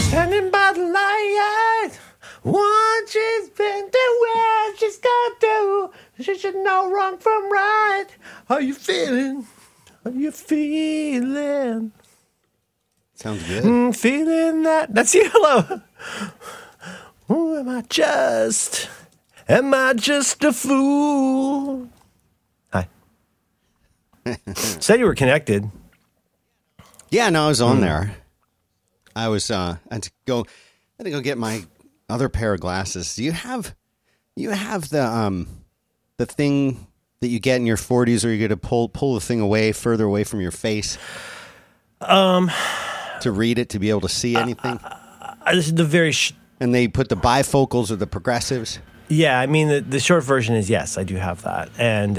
Standing by the light, once she's been to where she's got to, she should know wrong from right. How you feeling? How you feeling? Sounds good. Feeling that. That's yellow. Ooh, am I just a fool? Hi. Said you were connected. Yeah, no, I was on there. I was, I had to go get my other pair of glasses. Do you have the thing that you get in your 40s where you get to pull the thing away, further away from your face? To read it, to be able to see anything? This is the very... and they put the bifocals or the progressives? Yeah, I mean, the short version is yes, I do have that. And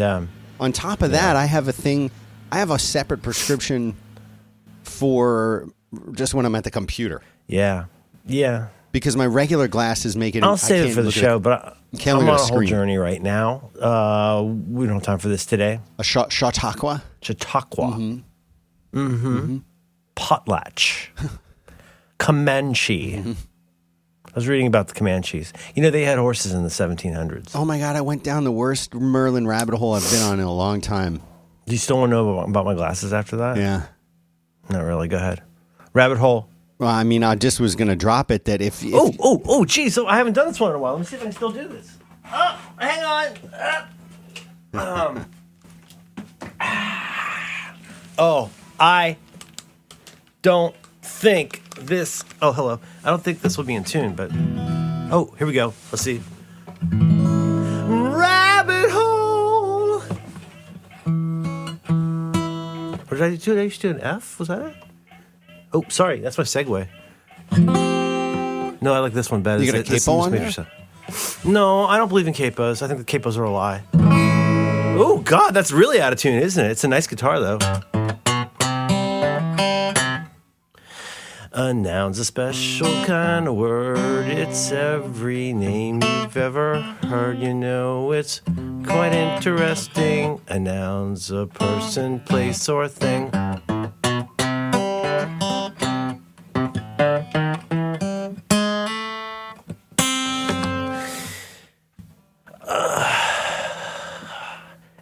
on top of that, I have a separate prescription for just when I'm at the computer. Yeah, yeah. Because my regular glasses make it... I'll save it for the show, but I'm on a whole journey right now. We don't have time for this today. A Chautauqua? Chautauqua. Mm-hmm. Mm-hmm. Mm-hmm. Potlatch. Comanche. Mm-hmm. I was reading about the Comanches. You know, they had horses in the 1700s. Oh, my God. I went down the worst Merlin rabbit hole I've been on in a long time. Do you still want to know about my glasses after that? Yeah. Not really. Go ahead. Rabbit hole. Well, I mean, I just was going to drop it that if... Oh, geez. So I haven't done this one in a while. Let me see if I can still do this. Oh, hang on. I don't think... this... oh, hello. I don't think this will be in tune, but... oh, here we go. Let's see. Rabbit hole! What did I do? Did I used to do an F? Was that it? Oh, sorry. That's my segue. No, I like this one better. You got a capo on there? No, I don't believe in capos. I think the capos are a lie. Oh, God, that's really out of tune, isn't it? It's a nice guitar, though. A noun's a special kind of word. It's every name you've ever heard. You know, it's quite interesting. A noun's a person, place, or thing.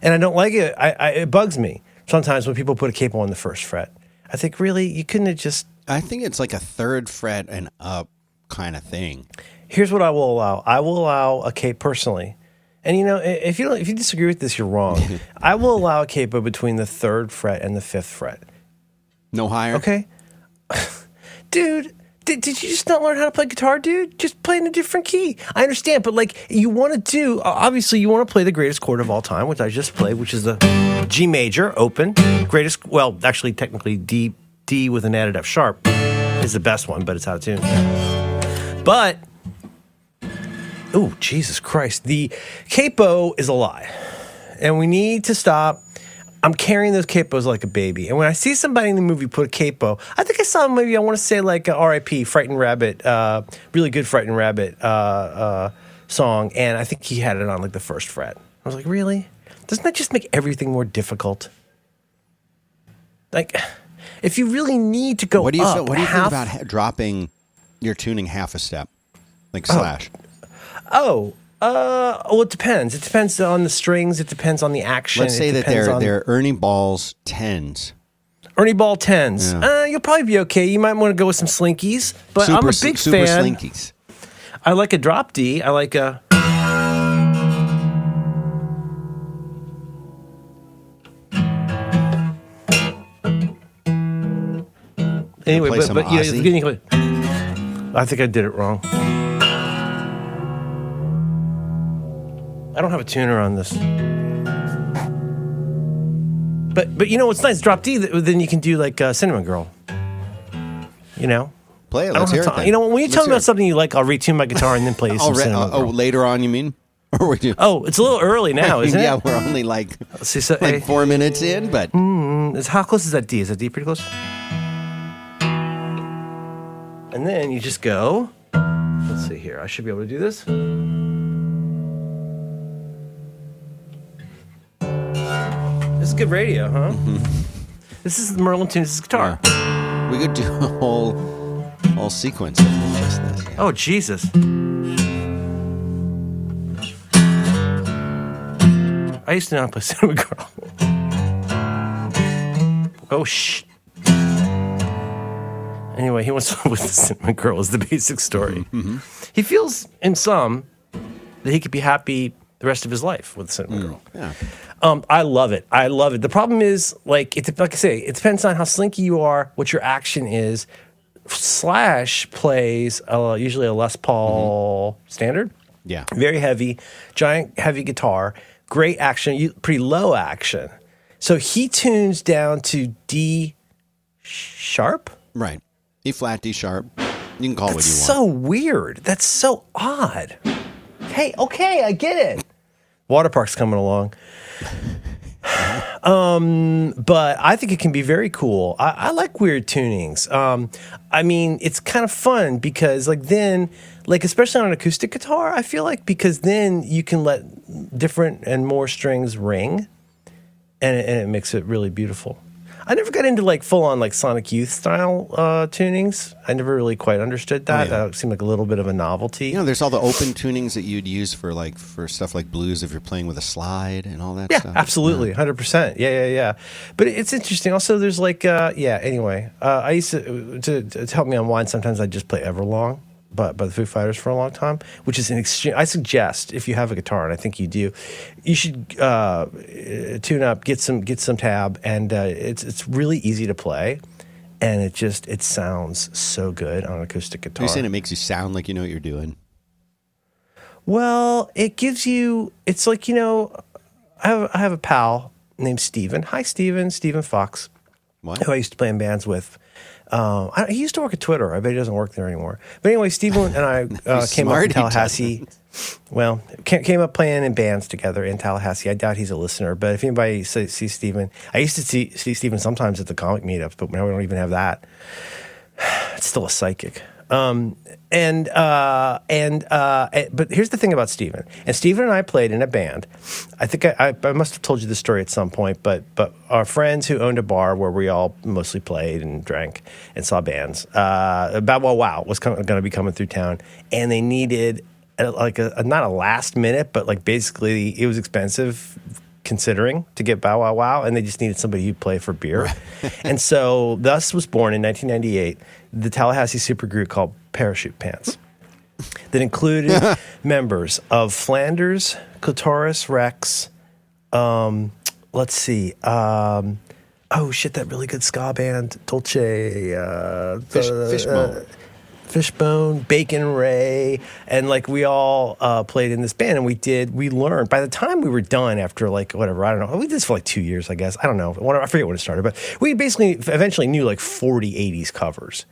And I don't like it. It bugs me sometimes when people put a capo on the first fret. I think, really, you couldn't have just... I think it's like a third fret and up kind of thing. Here's what I will allow. I will allow a capo personally. And, you know, if you disagree with this, you're wrong. I will allow a capo between the third fret and the fifth fret. No higher? Okay. Dude, did you just not learn how to play guitar, dude? Just play in a different key. I understand, but, like, you want to do... obviously, you want to play the greatest chord of all time, which I just played, which is the G major, open. Greatest... well, actually, technically, D with an added F sharp is the best one, but it's out of tune. But, oh, Jesus Christ, the capo is a lie. And we need to stop. I'm carrying those capos like a baby. And when I see somebody in the movie put a capo, I think I saw maybe, I want to say like a R.I.P., Frightened Rabbit, really good Frightened Rabbit song. And I think he had it on like the first fret. I was like, really? Doesn't that just make everything more difficult? Like... if you really need to go what do you up, what do you think about dropping your tuning half a step, like slash? Well, it depends. It depends on the strings. It depends on the action. Let's say that they're Ernie Ball's tens. Ernie Ball tens. Yeah. You'll probably be okay. You might want to go with some slinkies, but I'm a big fan. Slinkies. I like a drop D. I like a... anyway, but yeah, I think I did it wrong. I don't have a tuner on this. But you know what's nice? Drop D, then you can do like Cinnamon Girl. You know? Play it, let's hear it. You know, when you tell me about something you like, I'll retune my guitar and then play some Cinnamon Girl. Oh, later on, you mean? Or we do? Oh, it's a little early now, isn't it? Yeah, we're only like 4 minutes in, but... how close is that D? Is that D pretty close? And then you just go, let's see here, I should be able to do this. This is good radio, huh? Mm-hmm. This is the Merlin Tunes guitar. Yeah. We could do a whole whole sequence of just that. Yeah. Oh, Jesus. I used to not play Cinema Girl. Oh, shh. Anyway, he went with the Cinema Girl is the basic story. Mm-hmm. He feels, in some, that he could be happy the rest of his life with the Cinema Girl. Yeah. I love it. I love it. The problem is, like I say, it depends on how slinky you are, what your action is. Slash plays usually a Les Paul standard. Yeah. Very heavy, giant heavy guitar. Great action, pretty low action. So he tunes down to D sharp? Right. E flat, D sharp. You can call it what you want. That's so weird. That's so odd. Hey, okay, I get it. Water Park's coming along. But I think it can be very cool. I like weird tunings. I mean, it's kind of fun because especially on an acoustic guitar, I feel like, because then you can let different and more strings ring, and it makes it really beautiful. I never got into full-on Sonic Youth style tunings. I never really quite understood that. Oh, yeah. That seemed like a little bit of a novelty. You know, there's all the open tunings that you'd use for stuff like blues if you're playing with a slide and all that stuff. Yeah, absolutely, 100%. Yeah. But it's interesting. Also, there's I used to help me unwind, sometimes I'd just play Everlong by the Foo Fighters for a long time, which is an extreme. I suggest, if you have a guitar, and I think you do, you should tune up, get some tab, and it's really easy to play, and it sounds so good on an acoustic guitar. You're saying it makes you sound like you know what you're doing? Well, it gives you. It's like, you know, I have a pal named Steven. Hi, Steven. Steven Fox. What? Who I used to play in bands with. He used to work at Twitter. I bet he doesn't work there anymore. But anyway, Steven and I came up in Tallahassee. Well, came up playing in bands together in Tallahassee. I doubt he's a listener, but if anybody sees Steven, I used to see Steven sometimes at the comic meetups, but now we don't even have that. It's still a psychic. But here's the thing about Steven. And Steven and I played in a band. I think I must have told you this story at some point, but our friends who owned a bar where we all mostly played and drank and saw bands, Bad Wow Wow was going to be coming through town, and they needed not a last minute, but basically it was expensive considering to get Bow Wow Wow, and they just needed somebody who'd play for beer. Right. And so thus was born in 1998 the Tallahassee supergroup called Parachute Pants that included members of Flanders, Clitoris Rex, that really good ska band, Dolce, Fishbone, Bacon Ray, and we all played in this band, and we learned. By the time we were done after I don't know, we did this for 2 years, I guess. I don't know. I forget when it started, but we basically eventually knew 40 80s covers.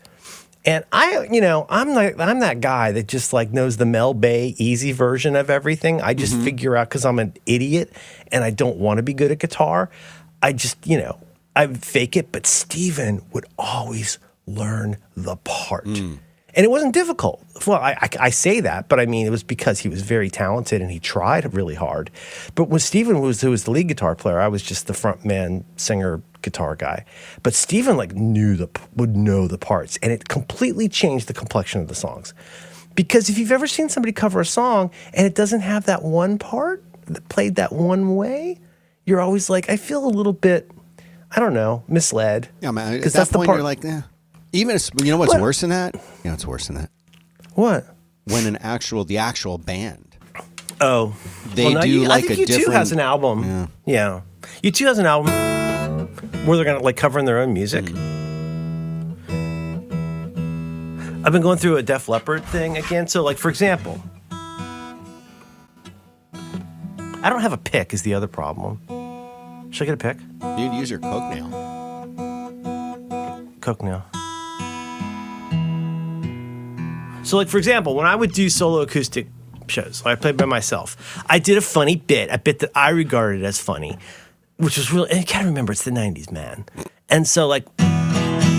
And I'm that guy that just knows the Mel Bay easy version of everything. I just figure out, because I'm an idiot and I don't want to be good at guitar. I just, I fake it, but Steven would always learn the part. Mm. And it wasn't difficult. Well, I say that, but I mean, it was because he was very talented and he tried really hard. But when Steven who was the lead guitar player, I was just the front man, singer, guitar guy. But Steven would know the parts, and it completely changed the complexion of the songs. Because if you've ever seen somebody cover a song and it doesn't have that one part that played that one way, you're always I feel a little bit, I don't know, misled. Yeah, man. At that that's point, the part you're yeah. Even if, you know what's worse than that? You know what's worse than that? What? When the actual band. Oh, they I think U2 has an album. Yeah. U2 has an album where they're gonna covering their own music. Mm. I've been going through a Def Leppard thing again. So for example, I don't have a pick is the other problem. Should I get a pick? You'd use your Coke now. So, for example, when I would do solo acoustic shows, I played by myself, I did a funny bit, a bit that I regarded as funny, which was really, I can't remember, it's the 90s, man. And so, I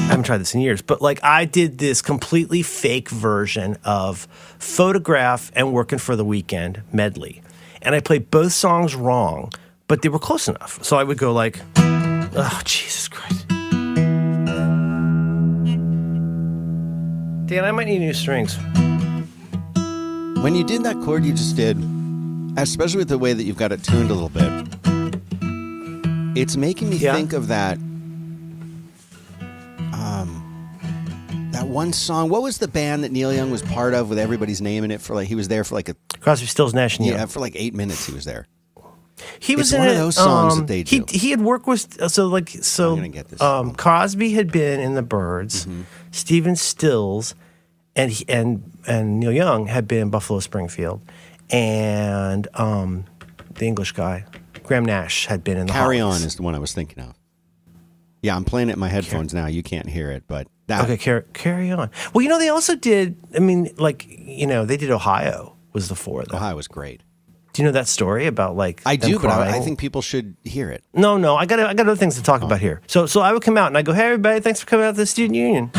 haven't tried this in years, but, I did this completely fake version of Photograph and Working for the Weekend medley. And I played both songs wrong, but they were close enough. So I would go oh, Jesus Christ. Dan, I might need new strings. When you did that chord you just did, especially with the way that you've got it tuned a little bit, it's making me think of that one song. What was the band that Neil Young was part of with everybody's name in it? For like, he was there for like a Crosby, Stills, Nash and Young. Yeah, for like 8 minutes he was there. He was in one of those songs that they do. He had worked with Crosby had been in the Byrds, mm-hmm. Stephen Stills, and Neil Young had been in Buffalo Springfield, and the English guy Graham Nash had been in the Carry Hollies. On is the one I was thinking of. Yeah, I'm playing it in my headphones now. You can't hear it, but that carry on. Well, you know they also did. I mean, like you know they did Ohio was the four. Though. Ohio was great. Do you know that story about like I do, crying? But I think people should hear it. No, I got other things to talk about here. So I would come out and I go, hey everybody, thanks for coming out to the student union.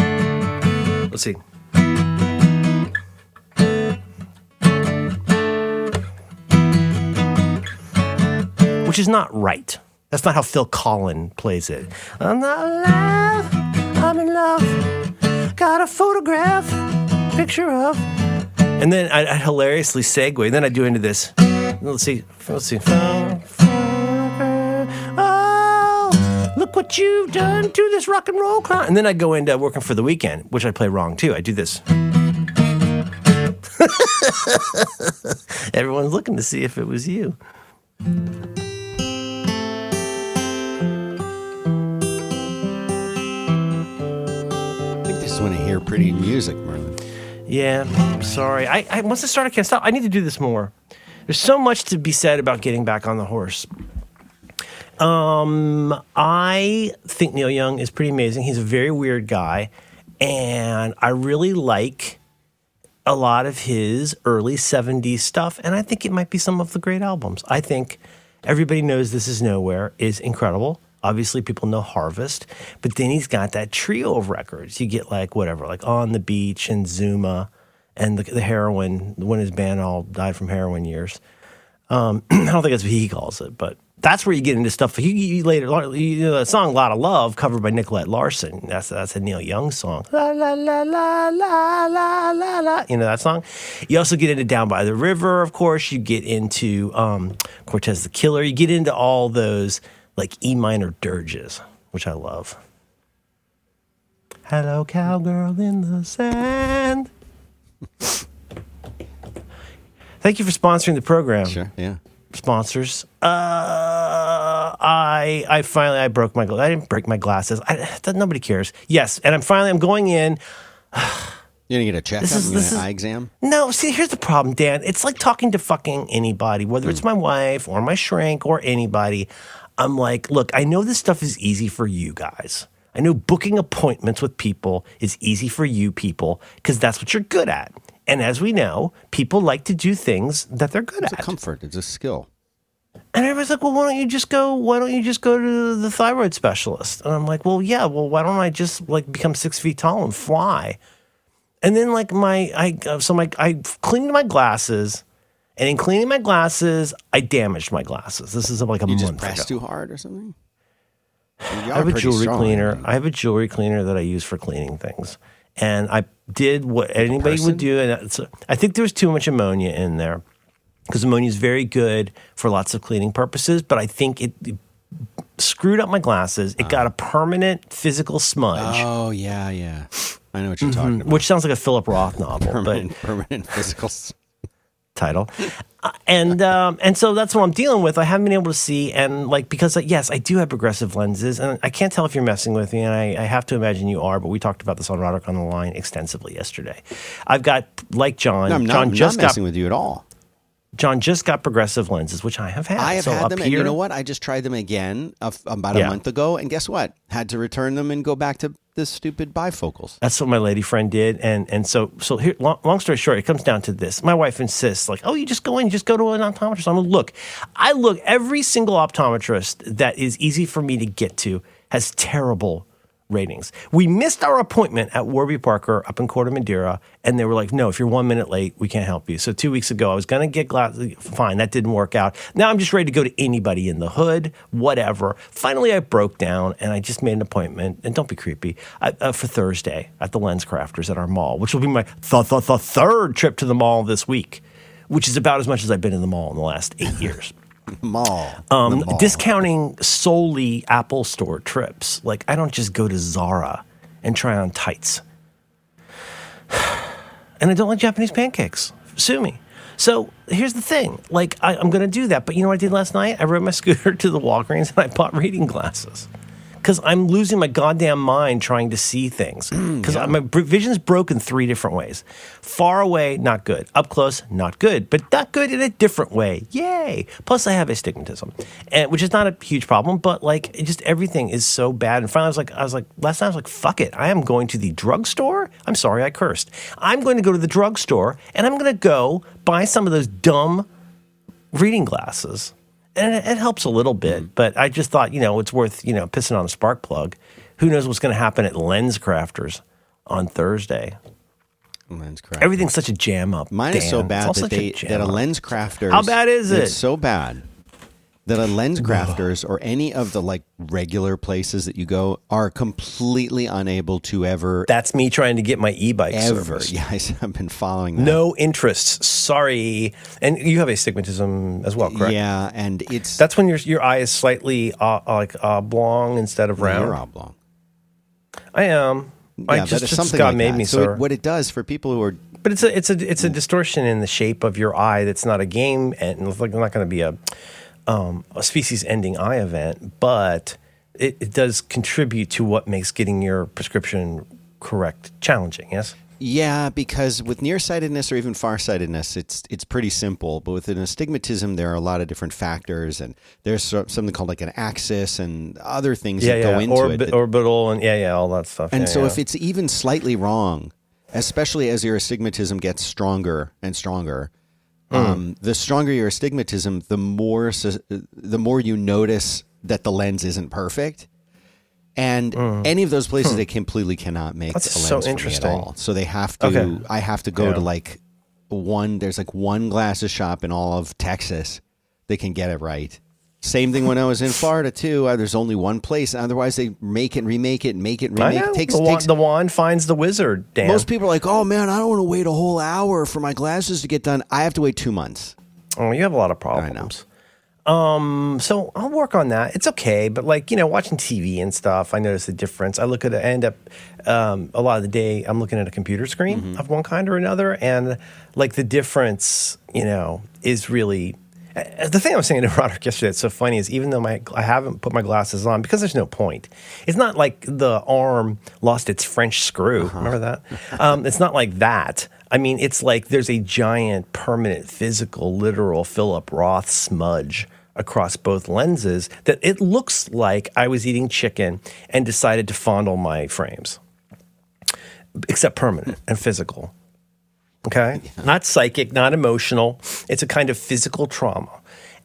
Let's see. Which is not right. That's not how Phil Collin plays it. I'm not alive, I'm in love, got a photograph, picture of. And then I hilariously segue, then I do into this. Let's see. Oh, look what you've done to this rock and roll clown. And then I go into Working for the Weekend, which I play wrong too. I do this. Everyone's looking to see if it was you. I think they just want to hear pretty music, Merlin. Yeah, I'm sorry. I once I start, I can't stop. I need to do this more. There's so much to be said about getting back on the horse. I think Neil Young is pretty amazing. He's a very weird guy, and I really like a lot of his early 70s stuff, and I think it might be some of the great albums. I think Everybody Knows This Is Nowhere is incredible. Obviously, people know Harvest, but then he's got that trio of records. You get like whatever, like On the Beach and Zuma and the heroin, when his band all died from heroin years. I don't think that's what he calls it, but that's where you get into stuff. You later, you know, that song "Lot of Love" covered by Nicolette Larson. That's a Neil Young song. La la la la la la la la. You know that song. You also get into "Down by the River," of course. You get into "Cortez the Killer." You get into all those. Like E minor dirges, which I love. Hello, cowgirl in the sand. Thank you for sponsoring the program. Sure, yeah. Sponsors. I finally broke my glass. I didn't break my glasses. Nobody cares. Yes, and I'm going in. You're going to get a checkup and an eye exam? No, see, here's the problem, Dan. It's like talking to fucking anybody, whether it's my wife or my shrink or anybody. I'm like, look, I know this stuff is easy for you guys. I know booking appointments with people is easy for you people because that's what you're good at. And as we know, people like to do things that they're good at. It's a comfort. It's a skill. And everybody's like, well, why don't you just go to the thyroid specialist? And I'm like, well, why don't I just like become 6 feet tall and fly? And then like I cleaned my glasses. And in cleaning my glasses, I damaged my glasses. This is like a month ago. You just pressed too hard or something? I have a jewelry cleaner. I have a jewelry cleaner that I use for cleaning things. And I did what anybody would do. And I think there was too much ammonia in there. Because ammonia is very good for lots of cleaning purposes. But I think it screwed up my glasses. It got a permanent physical smudge. Oh, yeah, yeah. I know what you're talking about. Which sounds like a Philip Roth novel. Permanent physical smudge. Title, and so that's what I'm dealing with. I haven't been able to see, and like because yes, I do have progressive lenses, and I can't tell if you're messing with me, and I have to imagine you are. But we talked about this on Roderick on the Line extensively yesterday. I've got like John. No, I'm not messing with you at all. John just got progressive lenses, which I have had. I have had them, and you know what? I just tried them again about a month ago, and guess what? Had to return them and go back to this stupid bifocals. That's what my lady friend did, and so here. Long story short, it comes down to this. My wife insists, like, oh, you just go to an optometrist. I'm like, look, I look every single optometrist that is easy for me to get to has terrible ratings. We missed our appointment at Warby Parker up in Corte Madera, and they were like, no, if you're 1 minute late, we can't help you. So 2 weeks ago, I was going to get glasses. Fine, that didn't work out. Now I'm just ready to go to anybody in the hood, whatever. Finally, I broke down, and I just made an appointment, and don't be creepy, for Thursday at the Lens Crafters at our mall, which will be my third trip to the mall this week, which is about as much as I've been in the mall in the last 8 years. Mall. Discounting solely Apple Store trips. Like, I don't just go to Zara and try on tights. And I don't like Japanese pancakes. Sue me. So here's the thing. Like, I'm going to do that. But you know what I did last night? I rode my scooter to the Walgreens and I bought reading glasses. Because I'm losing my goddamn mind trying to see things. Because my vision's broken three different ways. Far away, not good. Up close, not good. But not good in a different way. Yay! Plus, I have astigmatism, which is not a huge problem. But like, just everything is so bad. And finally, I was like, last night I was like, fuck it. I am going to the drugstore. I'm sorry, I cursed. I'm going to go to the drugstore, and I'm going to go buy some of those dumb reading glasses. And it helps a little bit, but I just thought, it's worth, pissing on a spark plug. Who knows what's going to happen at Lens Crafters on Thursday? Lens Crafters. Everything's such a jam up. Mine is so bad that a Lens Crafters. How bad is it? It's so bad that a Lens Crafters or any of the like regular places that you go are completely unable to ever. That's me trying to get my e-bike service. Yeah, I've been following that. No interests. Sorry. And you have astigmatism as well, correct? Yeah, and it's that's when your eye is slightly like oblong instead of round. You're oblong. I am. Yeah, I just God like made that. Me so. What it does for people who are. But it's a distortion in the shape of your eye. That's not a game, and it's like not going to be a species-ending eye event, but it does contribute to what makes getting your prescription correct challenging, yes? Yeah, because with nearsightedness or even farsightedness, it's pretty simple. But with an astigmatism, there are a lot of different factors, and there's something called like an axis and other things that go into it. Orbital and all that stuff. And if it's even slightly wrong, especially as your astigmatism gets stronger and stronger, the stronger your astigmatism, the more you notice that the lens isn't perfect, and any of those places they completely cannot make that's a lens so interesting. Me at all. So they have to. Okay. I have to go to like one. There's like one glasses shop in all of Texas that can get it right. Same thing when I was in Florida too. There's only one place. Otherwise, they make it, remake it, make it, remake it. The wand finds the wizard. Damn. Most people are like, "Oh man, I don't want to wait a whole hour for my glasses to get done. I have to wait 2 months." Oh, you have a lot of problems. I know. So I'll work on that. It's okay, but like watching TV and stuff, I notice the difference. I end up a lot of the day I'm looking at a computer screen of one kind or another, and like the difference, is really. The thing I was saying to Roderick yesterday that's so funny is even though I haven't put my glasses on because there's no point. It's not like the arm lost its French screw. Remember that? It's not like that. I mean, it's like there's a giant, permanent, physical, literal Philip Roth smudge across both lenses that it looks like I was eating chicken and decided to fondle my frames. Except permanent and physical. Okay? Yeah. Not psychic, not emotional. It's a kind of physical trauma.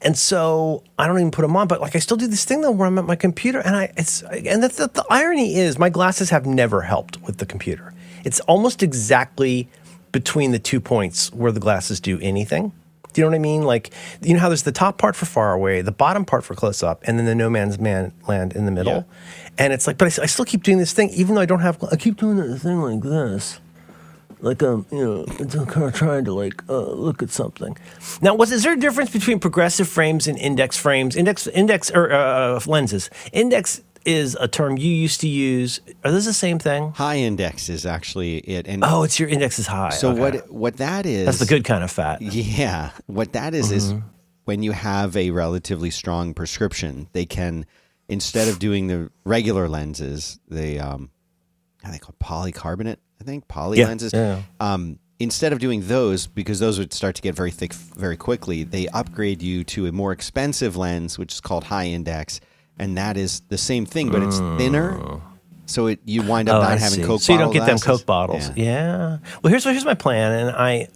And so I don't even put them on, but like I still do this thing though where I'm at my computer and the irony is my glasses have never helped with the computer. It's almost exactly between the 2 points where the glasses do anything. Do you know what I mean? Like, you know how there's the top part for far away, the bottom part for close up, and then the no man's land in the middle. Yeah. And it's like, but I still keep doing this thing, even though I keep doing this thing like this. Like, kind of trying to, like, look at something. Now, is there a difference between progressive frames and index frames? Index or lenses. Index is a term you used to use. Are those the same thing? High index is actually it. And it's your index is high. So what that is... That's the good kind of fat. Yeah. What that is when you have a relatively strong prescription, they can, instead of doing the regular lenses, they, are they called polycarbonate? I think lenses. Yeah. Instead of doing those, because those would start to get very thick very quickly, they upgrade you to a more expensive lens, which is called high index, and that is the same thing, but it's thinner. So you wind up not having Coke bottles. So you don't get them Coke bottles. Yeah. Well, here's my plan, and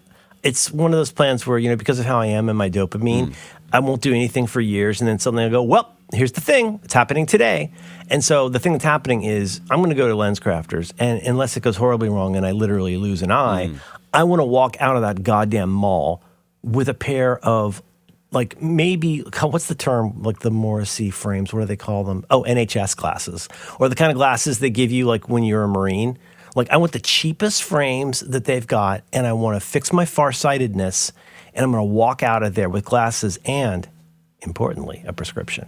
it's one of those plans where because of how I am and my dopamine, I won't do anything for years, and then suddenly I go, well. here's the thing, it's happening today. And so the thing that's happening is I'm going to go to Lens Crafters, and unless it goes horribly wrong and I literally lose an eye, I want to walk out of that goddamn mall with a pair of, like, maybe, what's the term, like the Morrissey frames, what do they call them? Oh, NHS glasses, or the kind of glasses they give you like when you're a Marine. Like, I want the cheapest frames that they've got, and I want to fix my farsightedness, and I'm going to walk out of there with glasses and, importantly, a prescription.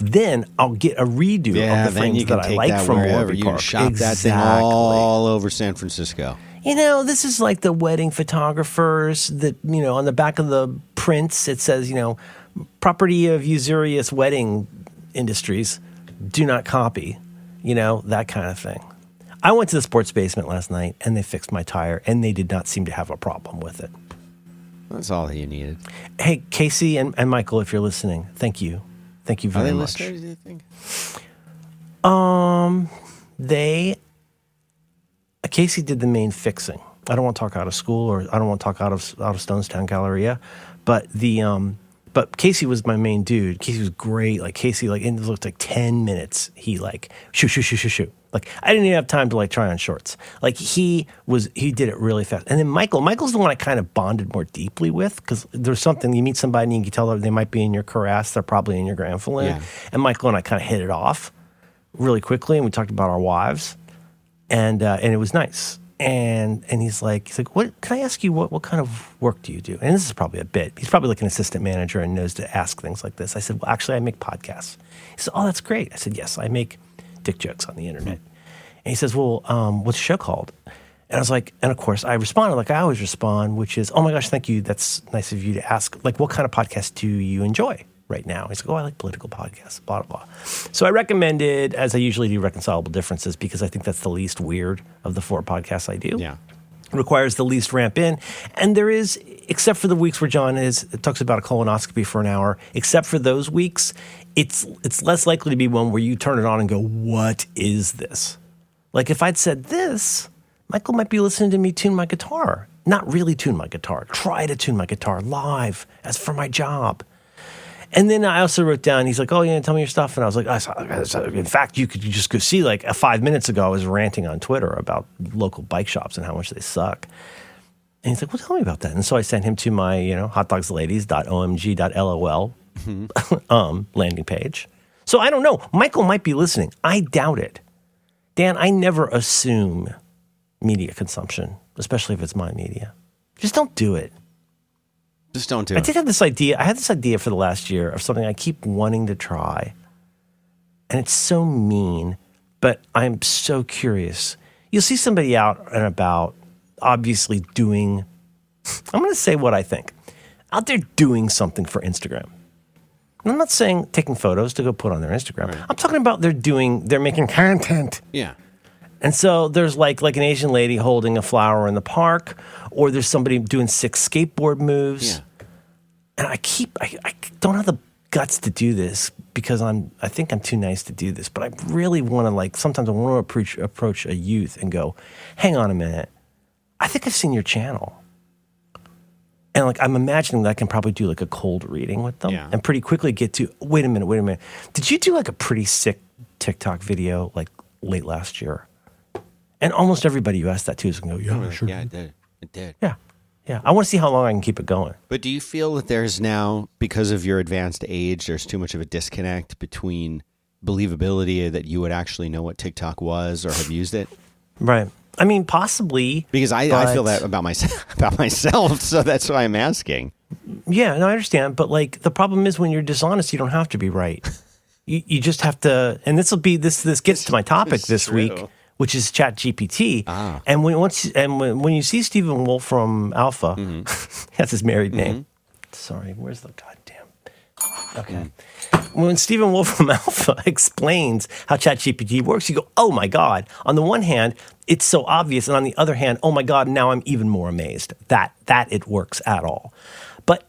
Then I'll get a redo of the frames that I like that from Warby Parker. Shop exactly. That thing all over San Francisco. You know, this is like the wedding photographers that, you know, on the back of the prints, it says, you know, property of usurious wedding industries, do not copy, you know, that kind of thing. I went to the sports basement last night, and they fixed my tire, and they did not seem to have a problem with it. That's all that you needed. Hey, Casey and Michael, if you're listening, thank you. Thank you very much. Are they listeners, do you think? Casey did the main fixing. I don't want to talk out of school, or I don't want to talk out of Stonestown Galleria, but but Casey was my main dude. Casey was great. Like, Casey, like, it looked like 10 minutes. He, like, shoot. Like, I didn't even have time to, like, try on shorts. Like, he did it really fast. And then Michael's the one I kind of bonded more deeply with, because there's something, you meet somebody and you can tell them they might be in your cuirass, they're probably in your Grand Fillet. Yeah. And Michael and I kind of hit it off really quickly, and we talked about our wives, and it was nice. And he's like, what? Can I ask you what kind of work do you do? And this is probably a bit. He's probably like an assistant manager and knows to ask things like this. I said, well, actually, I make podcasts. He said, oh, that's great. I said, yes, I make dick jokes on the internet. And he says, well, what's the show called? And I was like, and of course, I responded like I always respond, which is, oh my gosh, thank you. That's nice of you to ask. Like, what kind of podcast do you enjoy right now? He's like, oh, I like political podcasts, blah, blah, blah. So I recommended, as I usually do, Reconcilable Differences, because I think that's the least weird of the four podcasts I do. Yeah. It requires the least ramp in. And there is, except for the weeks where John talks about a colonoscopy for an hour, except for those weeks, it's less likely to be one where you turn it on and go, what is this? Like, if I'd said this, Michael might be listening to me tune my guitar. Not really tune my guitar. Try to tune my guitar live as for my job. And then I also wrote down, he's like, oh, yeah, tell me your stuff. And I was like, in fact, you could just go see, like, 5 minutes ago, I was ranting on Twitter about local bike shops and how much they suck. And he's like, well, tell me about that. And so I sent him to my, you know, hotdogsladies.omg.lol landing page. So I don't know. Michael might be listening. I doubt it. Dan, I never assume media consumption, especially if it's my media. Just don't do it. Just don't do it. I had this idea for the last year of something I keep wanting to try. And it's so mean, but I'm so curious. You'll see somebody out and about, obviously doing, I'm going to say what I think, out there doing something for Instagram. And I'm not saying taking photos to go put on their Instagram. Right. I'm talking about they're making content. Yeah. And so there's like an Asian lady holding a flower in the park, or there's somebody doing 6 skateboard moves. Yeah. And I don't have the guts to do this because I think I'm too nice to do this, but I really want to, like, sometimes I want to approach a youth and go, hang on a minute, I think I've seen your channel. And, like, I'm imagining that I can probably do, like, a cold reading with them and pretty quickly get to, wait a minute. Did you do, like, a pretty sick TikTok video, like, late last year? And almost everybody you ask that to is going to go, yeah, sure. Yeah, it did. Yeah. I want to see how long I can keep it going. But do you feel that there's now, because of your advanced age, there's too much of a disconnect between believability that you would actually know what TikTok was or have used it? Right. I mean, possibly. Because I feel that about myself, so that's why I'm asking. Yeah, no, I understand. But, like, the problem is when you're dishonest, you don't have to be right. You just have to, and this gets to my topic this week, which is ChatGPT. Ah. And when you see Steven Wolfram Alpha, that's his married name. Sorry, where's the goddamn? Okay. When Steven Wolfram Alpha explains how ChatGPT works, you go, oh my God. On the one hand, it's so obvious. And on the other hand, oh my God, now I'm even more amazed that it works at all. But,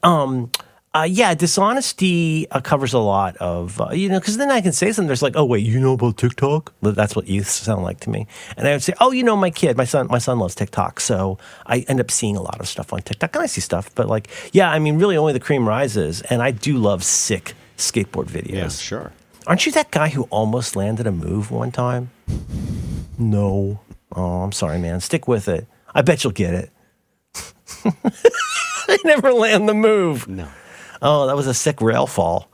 dishonesty covers a lot of, because then I can say something. There's like, oh, wait, you know about TikTok? That's what youth sound like to me. And I would say, oh, you know, my son loves TikTok. So I end up seeing a lot of stuff on TikTok. And I see stuff, but, like, yeah, I mean, really only the cream rises. And I do love sick skateboard videos. Yeah, sure. Aren't you that guy who almost landed a move one time? No. Oh, I'm sorry, man. Stick with it. I bet you'll get it. I never land the move. No. Oh, that was a sick rail fall.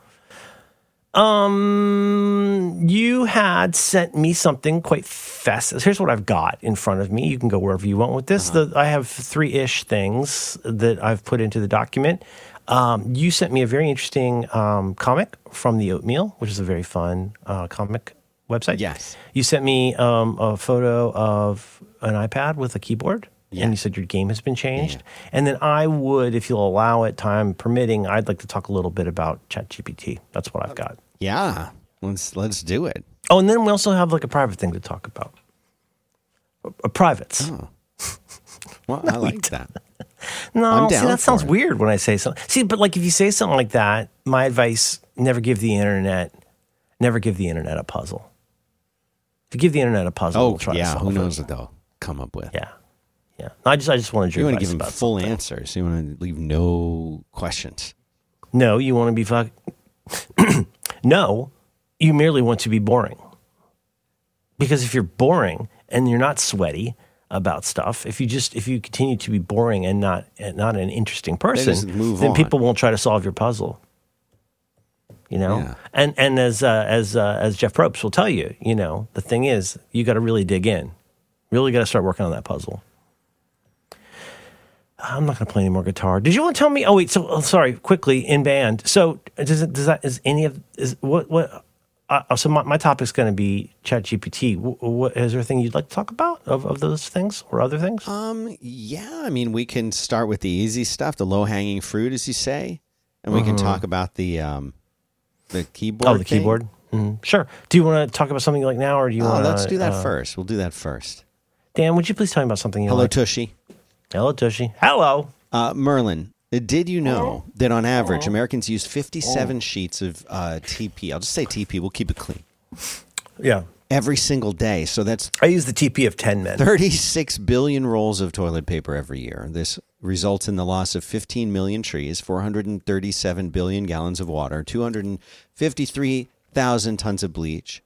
You had sent me something quite festive. Here's what I've got in front of me. You can go wherever you want with this. I have three-ish things that I've put into the document. You sent me a very interesting comic from The Oatmeal, which is a very fun comic website. Yes. You sent me a photo of an iPad with a keyboard. Yeah. And you said your game has been changed. Yeah. And then I would, if you'll allow it, time permitting, I'd like to talk a little bit about ChatGPT. That's what I've got. Yeah. Let's do it. Oh, and then we also have like a private thing to talk about. Privates. Oh. Well, no, I like that. No, see, that sounds weird when I say something. See, but like if you say something like that, my advice, never give the internet a puzzle. If you give the internet a puzzle, we'll try to solve it. Who knows what they'll come up with. Yeah. Yeah, I just want to. You want to give them full answers. You want to leave no questions. No, you want to be No, you merely want to be boring. Because if you're boring and you're not sweaty about stuff, if you continue to be boring and not an interesting person, then people won't try to solve your puzzle. You know, yeah. And as Jeff Probst will tell you, you know, the thing is, you got to really dig in, really got to start working on that puzzle. I'm not going to play any more guitar. Did you want to tell me? Oh wait, sorry. Quickly in band. So does that, is any of what? So my topic's going to be ChatGPT. Is there anything you'd like to talk about of those things or other things? Yeah. I mean, we can start with the easy stuff, the low hanging fruit, as you say, and we can talk about the keyboard. Oh, the thing. Keyboard. Mm-hmm. Sure. Do you want to talk about something like now, or do you want? Let's do that first. We'll do that first. Dan, would you please tell me about something? HelloTushy. HelloTushy. Hello. Merlin, did you know that on average Americans use 57 sheets of TP? I'll just say TP. We'll keep it clean. Yeah. Every single day. So that's... I use the TP of 10 men. 36 billion rolls of toilet paper every year. This results in the loss of 15 million trees, 437 billion gallons of water, 253,000 tons of bleach.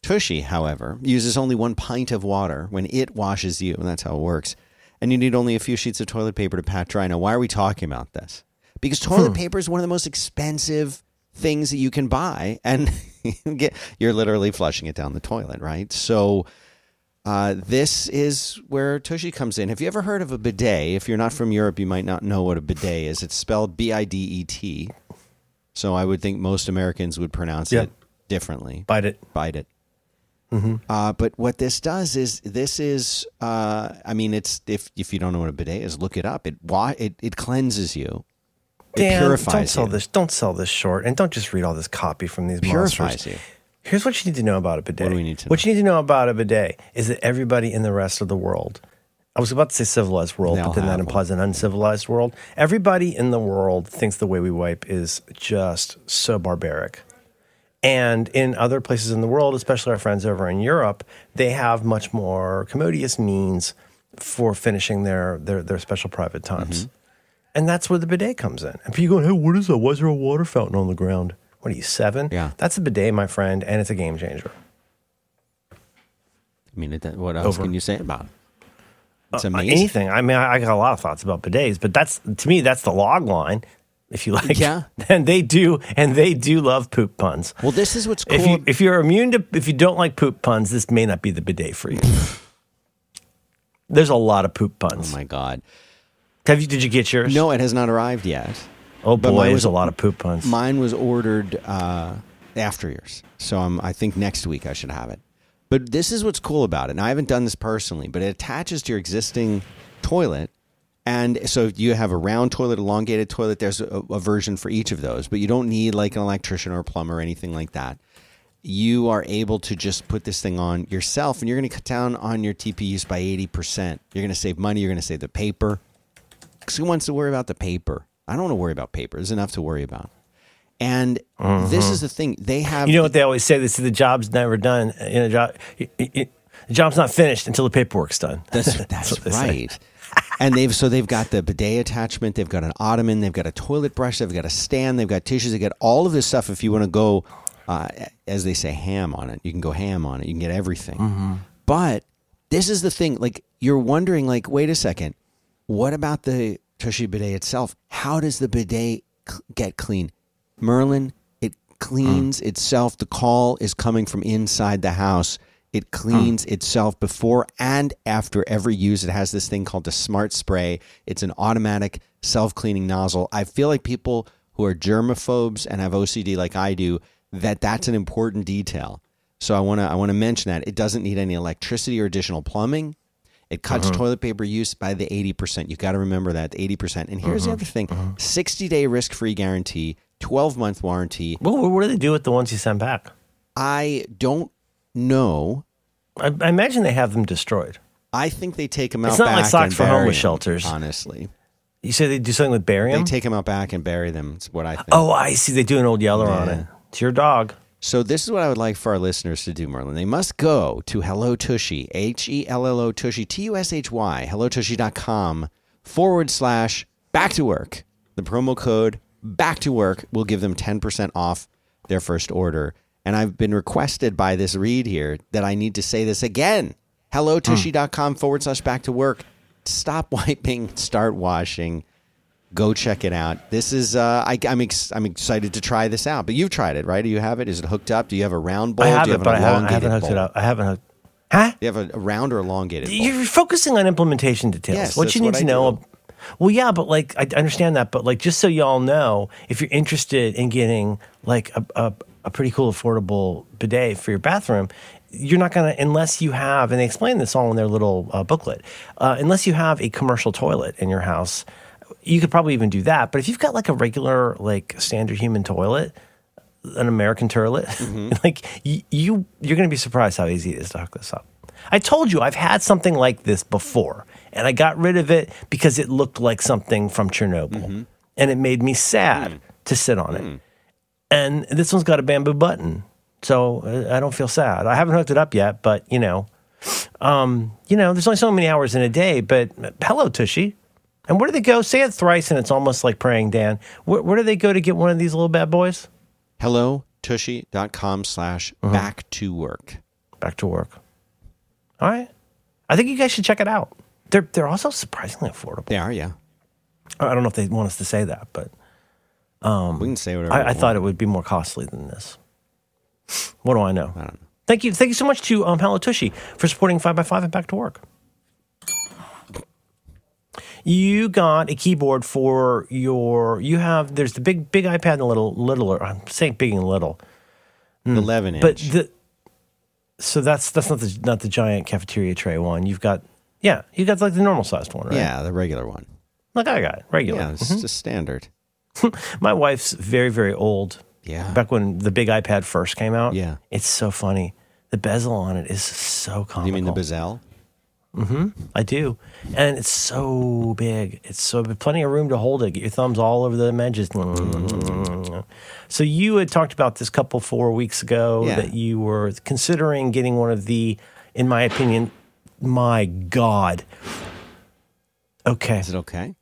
Tushy, however, uses only 1 pint of water when it washes you, and that's how it works. And you need only a few sheets of toilet paper to pat dry. Now, why are we talking about this? Because toilet paper is one of the most expensive things that you can buy, and you're literally flushing it down the toilet, right? So this is where Tushy comes in. Have you ever heard of a bidet? If you're not from Europe, you might not know what a bidet is. It's spelled B-I-D-E-T. So I would think most Americans would pronounce it differently. Bite it. Mm-hmm. But what this does is it's if you don't know what a bidet is, look it up. It cleanses you. Dan, it purifies. Don't sell this short, and don't just read all this copy from these monsters. Purifies you. Here's what you need to know about a bidet. What do we need to know? What you need to know about a bidet is that everybody in the rest of the world, I was about to say civilized world, but then that implies an uncivilized world. Everybody in the world thinks the way we wipe is just so barbaric. And in other places in the world, especially our friends over in Europe, they have much more commodious means for finishing their special private times. Mm-hmm. And that's where the bidet comes in. And people go, hey, what is that? Why is there a water fountain on the ground? What are you, 7? Yeah. That's a bidet, my friend, and it's a game changer. I mean, what else can you say about it? It's amazing. Anything. I mean, I got a lot of thoughts about bidets, but to me, that's the log line. If you like, yeah. and they do love poop puns. Well, this is what's cool. If you don't like poop puns, this may not be the bidet for you. There's a lot of poop puns. Oh my God! Did you get yours? No, it has not arrived yet. Oh boy, there's a lot of poop puns. Mine was ordered after yours, so I think next week I should have it. But this is what's cool about it, and I haven't done this personally, but it attaches to your existing toilet. And so you have a round toilet, elongated toilet. There's a version for each of those, but you don't need like an electrician or a plumber or anything like that. You are able to just put this thing on yourself, and you're going to cut down on your TP use by 80%. You're going to save money. You're going to save the paper. Because who wants to worry about the paper? I don't want to worry about paper. There's enough to worry about. And this is the thing. They have... You know what they always say? They say the job's never done. The job's not finished until the paperwork's done. That's right. And they've got the bidet attachment, they've got an ottoman, they've got a toilet brush, they've got a stand, they've got tissues, they've got all of this stuff if you want to go as they say, ham on it. You can go ham on it. You can get everything. Mm-hmm. But this is the thing. Like, you're wondering, like, wait a second. What about the Tushy bidet itself? How does the bidet get clean? Merlin, it cleans itself. The call is coming from inside the house. It cleans itself before and after every use. It has this thing called the Smart Spray. It's an automatic self-cleaning nozzle. I feel like people who are germaphobes and have OCD like I do, that's an important detail. So I want to mention that. It doesn't need any electricity or additional plumbing. It cuts toilet paper use by the 80%. You've got to remember that, the 80%. And here's the other thing, 60-day risk-free guarantee, 12-month warranty. Well, what do they do with the ones you send back? I don't know. I imagine they have them destroyed. I think they take them out back. It's not like socks for homeless shelters. Honestly. You say they do something with burying them? They take them out back and bury them. It's what I think. Oh, I see. They do an Old Yeller on it. It's your dog. So this is what I would like for our listeners to do, Merlin. They must go to HelloTushy, HELLO Tushy, TUSHY, HelloTushy.com/back to work. The promo code back to work will give them 10% off their first order. And I've been requested by this read here that I need to say this again. HelloTushy.com/back to work. Stop wiping, start washing. Go check it out. This is, I'm excited to try this out. But you've tried it, right? Do you have it? Is it hooked up? Do you have a round bowl? I have it, but I haven't hooked it up. I haven't hooked. Huh? Do you have a round or elongated bowl? You're focusing on implementation details. Yes, what you need to know. Well, yeah, but like, I understand that. But like, just so y'all know, if you're interested in getting like a pretty cool, affordable bidet for your bathroom, you're not going to, unless you have, and they explain this all in their little booklet, unless you have a commercial toilet in your house. You could probably even do that, but if you've got like a regular, like standard human toilet, an American toilet, like you're going to be surprised how easy it is to hook this up. I told you I've had something like this before, and I got rid of it because it looked like something from Chernobyl, and it made me sad to sit on it. And this one's got a bamboo button, so I don't feel sad. I haven't hooked it up yet, but there's only so many hours in a day. But hello, Tushy. And where do they go? Say it thrice, and it's almost like praying, Dan. Where do they go to get one of these little bad boys? HelloTushy.com/back to work. Back to work. All right. I think you guys should check it out. They're also surprisingly affordable. They are, yeah. I don't know if they want us to say that, but we can say whatever. I thought it would be more costly than this. What do I know? I don't know. Thank you so much to HelloTushy for supporting 5x5 and Back to Work. You got a keyboard for there's the big iPad and the littler. I'm saying big and little. 11 inch. But so that's not the giant cafeteria tray one. You got like the normal sized one, right? Yeah, the regular one. Like I got regular. Yeah, it's just standard. My wife's very, very old. Yeah. Back when the big iPad first came out. Yeah. It's so funny. The bezel on it is so comical. You mean the bezel? I do. And it's so big. It's so big. Plenty of room to hold it. Get your thumbs all over the edges. So you had talked about this couple 4 weeks ago that you were considering getting one of the, in my opinion, my God. Okay. Is it okay?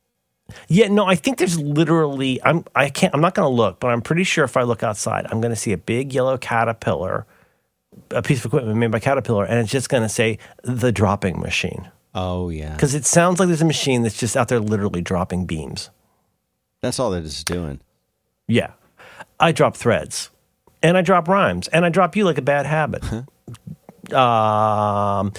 Yeah, no, I think there's literally, I'm not going to look, but I'm pretty sure if I look outside, I'm going to see a big yellow caterpillar. A piece of equipment made by Caterpillar, and it's just going to say the dropping machine. Oh, yeah. Because it sounds like there's a machine that's just out there literally dropping beams. That's all that it's doing. Yeah. I drop threads, and I drop rhymes, and I drop you like a bad habit. But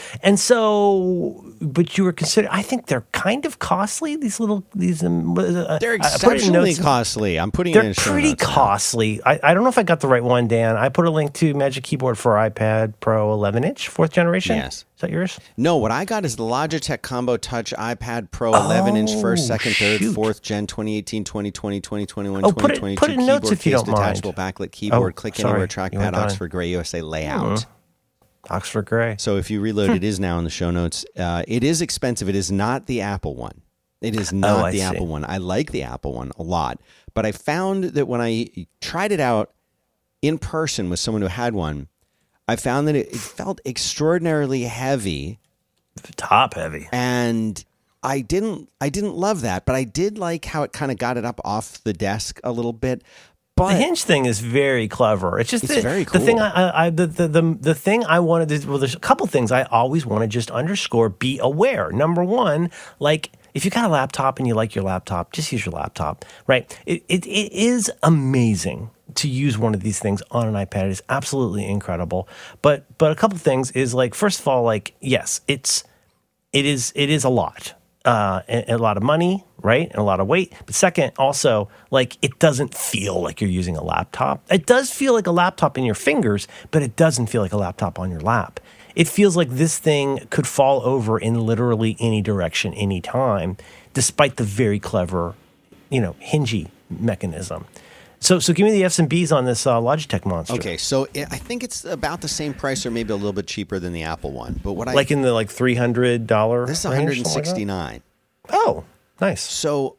you were considering, I think they're kind of costly, these they're exceptionally costly. I'm putting they're pretty costly. I don't know if I got the right one, Dan. I put a link to Magic Keyboard for iPad Pro 11 inch, 4th generation. Yes. Is that yours? No, what I got is the Logitech Combo Touch iPad Pro 11 inch, 1st, 2nd, 3rd, 4th gen, 2018, 2020, 2021, 2022. Put it in notes if you don't mind. Detachable backlit keyboard, click anywhere, trackpad, Oxford Gray USA layout. Oxford Gray. So if you reload, it is now in the show notes. It is expensive. It is not the Apple one. It is not the Apple one. I like the Apple one a lot. But I found that when I tried it out in person with someone who had one, I found that it felt extraordinarily heavy. Top heavy. And I didn't love that, but I did like how it kind of got it up off the desk a little bit. But the hinge thing is very clever. It's just very cool. The thing I thing I wanted to, well, there's a couple things I always want to just underscore: be aware. Number one, like, if you got a laptop and you like your laptop, just use your laptop, right? It is amazing to use one of these things on an iPad. It is absolutely incredible. But a couple things is, like, first of all, like, yes, it is a lot. And a lot of money, right? And a lot of weight. But second, also, like, it doesn't feel like you're using a laptop. It does feel like a laptop in your fingers, but it doesn't feel like a laptop on your lap. It feels like this thing could fall over in literally any direction, any time, despite the very clever, hingy mechanism. So give me the F's and B's on this Logitech monster. Okay, so I think it's about the same price, or maybe a little bit cheaper than the Apple one. But what like in the $300. This is $169. Oh, nice. So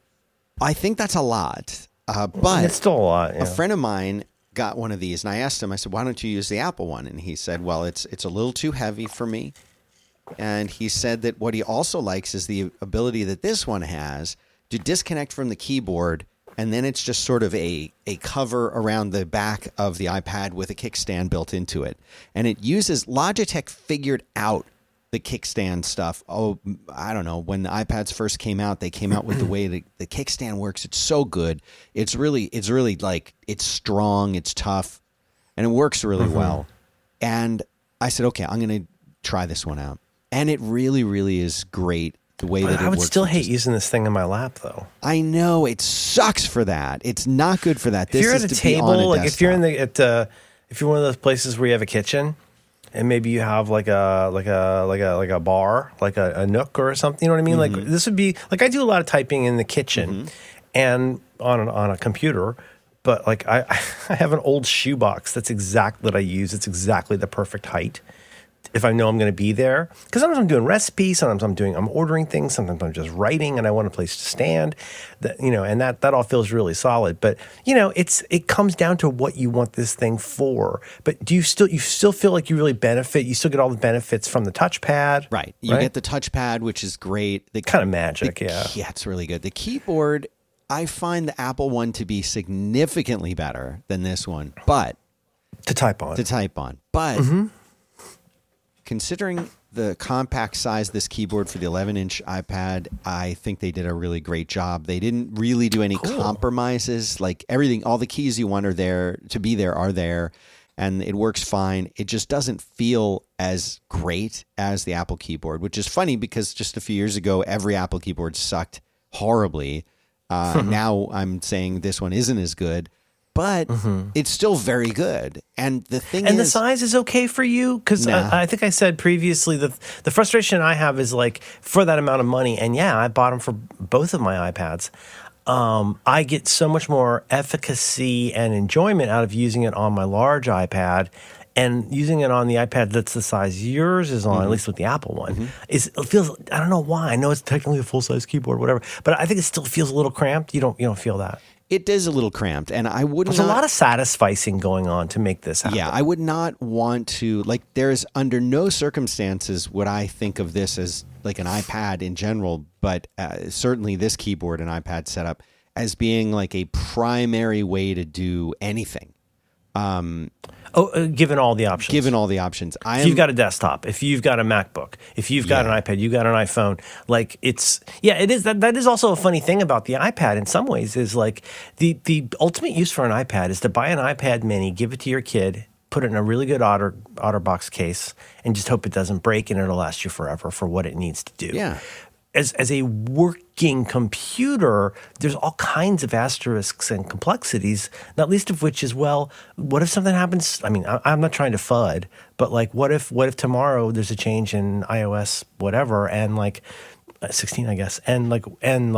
I think that's a lot, but it's still a lot. Yeah. A friend of mine got one of these, and I asked him. I said, "Why don't you use the Apple one?" And he said, "Well, it's a little too heavy for me." And he said that what he also likes is the ability that this one has to disconnect from the keyboard. And then it's just sort of a cover around the back of the iPad with a kickstand built into it. And it uses, Logitech figured out the kickstand stuff. Oh, I don't know. When the iPads first came out, they came out with the way the kickstand works. It's so good. It's really like, it's strong, it's tough, and it works really well. And I said, okay, I'm going to try this one out. And it really, really is great. The way that I would still hate using this thing in my lap, though. I know, it sucks for that. It's not good for that. If you're at a table, like if you're if you're one of those places where you have a kitchen, and maybe you have like a bar, like a nook or something. You know what I mean? Like, this would be like, I do a lot of typing in the kitchen and on a computer. But like I have an old shoebox that's exactly what I use. It's exactly the perfect height. If I know I'm going to be there, because sometimes I'm doing recipes, sometimes I'm ordering things, sometimes I'm just writing, and I want a place to stand, and that all feels really solid. But it comes down to what you want this thing for. But do you still feel like you really benefit? You still get all the benefits from the touchpad, right? You get the touchpad, which is great. The kind of magic, yeah, it's really good. The keyboard, I find the Apple one to be significantly better than this one, but to type on, but. Considering the compact size of this keyboard for the 11-inch iPad, I think they did a really great job. They didn't really do any compromises. Like, everything, all the keys you want are there, and it works fine. It just doesn't feel as great as the Apple keyboard, which is funny because just a few years ago, every Apple keyboard sucked horribly. Now I'm saying this one isn't as good. But it's still very good. And the thing is, the size is okay for you? Because I think I said previously, the frustration I have is, like, for that amount of money, and yeah, I bought them for both of my iPads, I get so much more efficacy and enjoyment out of using it on my large iPad. And using it on the iPad that's the size yours is on, at least with the Apple one, it feels, I don't know why. I know it's technically a full-size keyboard, whatever, but I think it still feels a little cramped. You don't feel that. It is a little cramped, and I would There's a lot of satisficing going on to make this happen. Yeah, I would not want to, like, there's under no circumstances would I think of this as, like, an iPad in general, but certainly this keyboard and iPad setup as being, like, a primary way to do anything. Given all the options. If you've got a desktop, if you've got a MacBook, if you've got an iPad, you've got an iPhone, like, it's, yeah, it is. That is also a funny thing about the iPad in some ways is, like, the ultimate use for an iPad is to buy an iPad mini, give it to your kid, put it in a really good OtterBox case, and just hope it doesn't break, and it'll last you forever for what it needs to do. Yeah. As a working computer, there's all kinds of asterisks and complexities, not least of which is, well, what if something happens? I mean, I'm not trying to FUD, but, like, what if tomorrow there's a change in iOS whatever, and, like, 16, I guess, and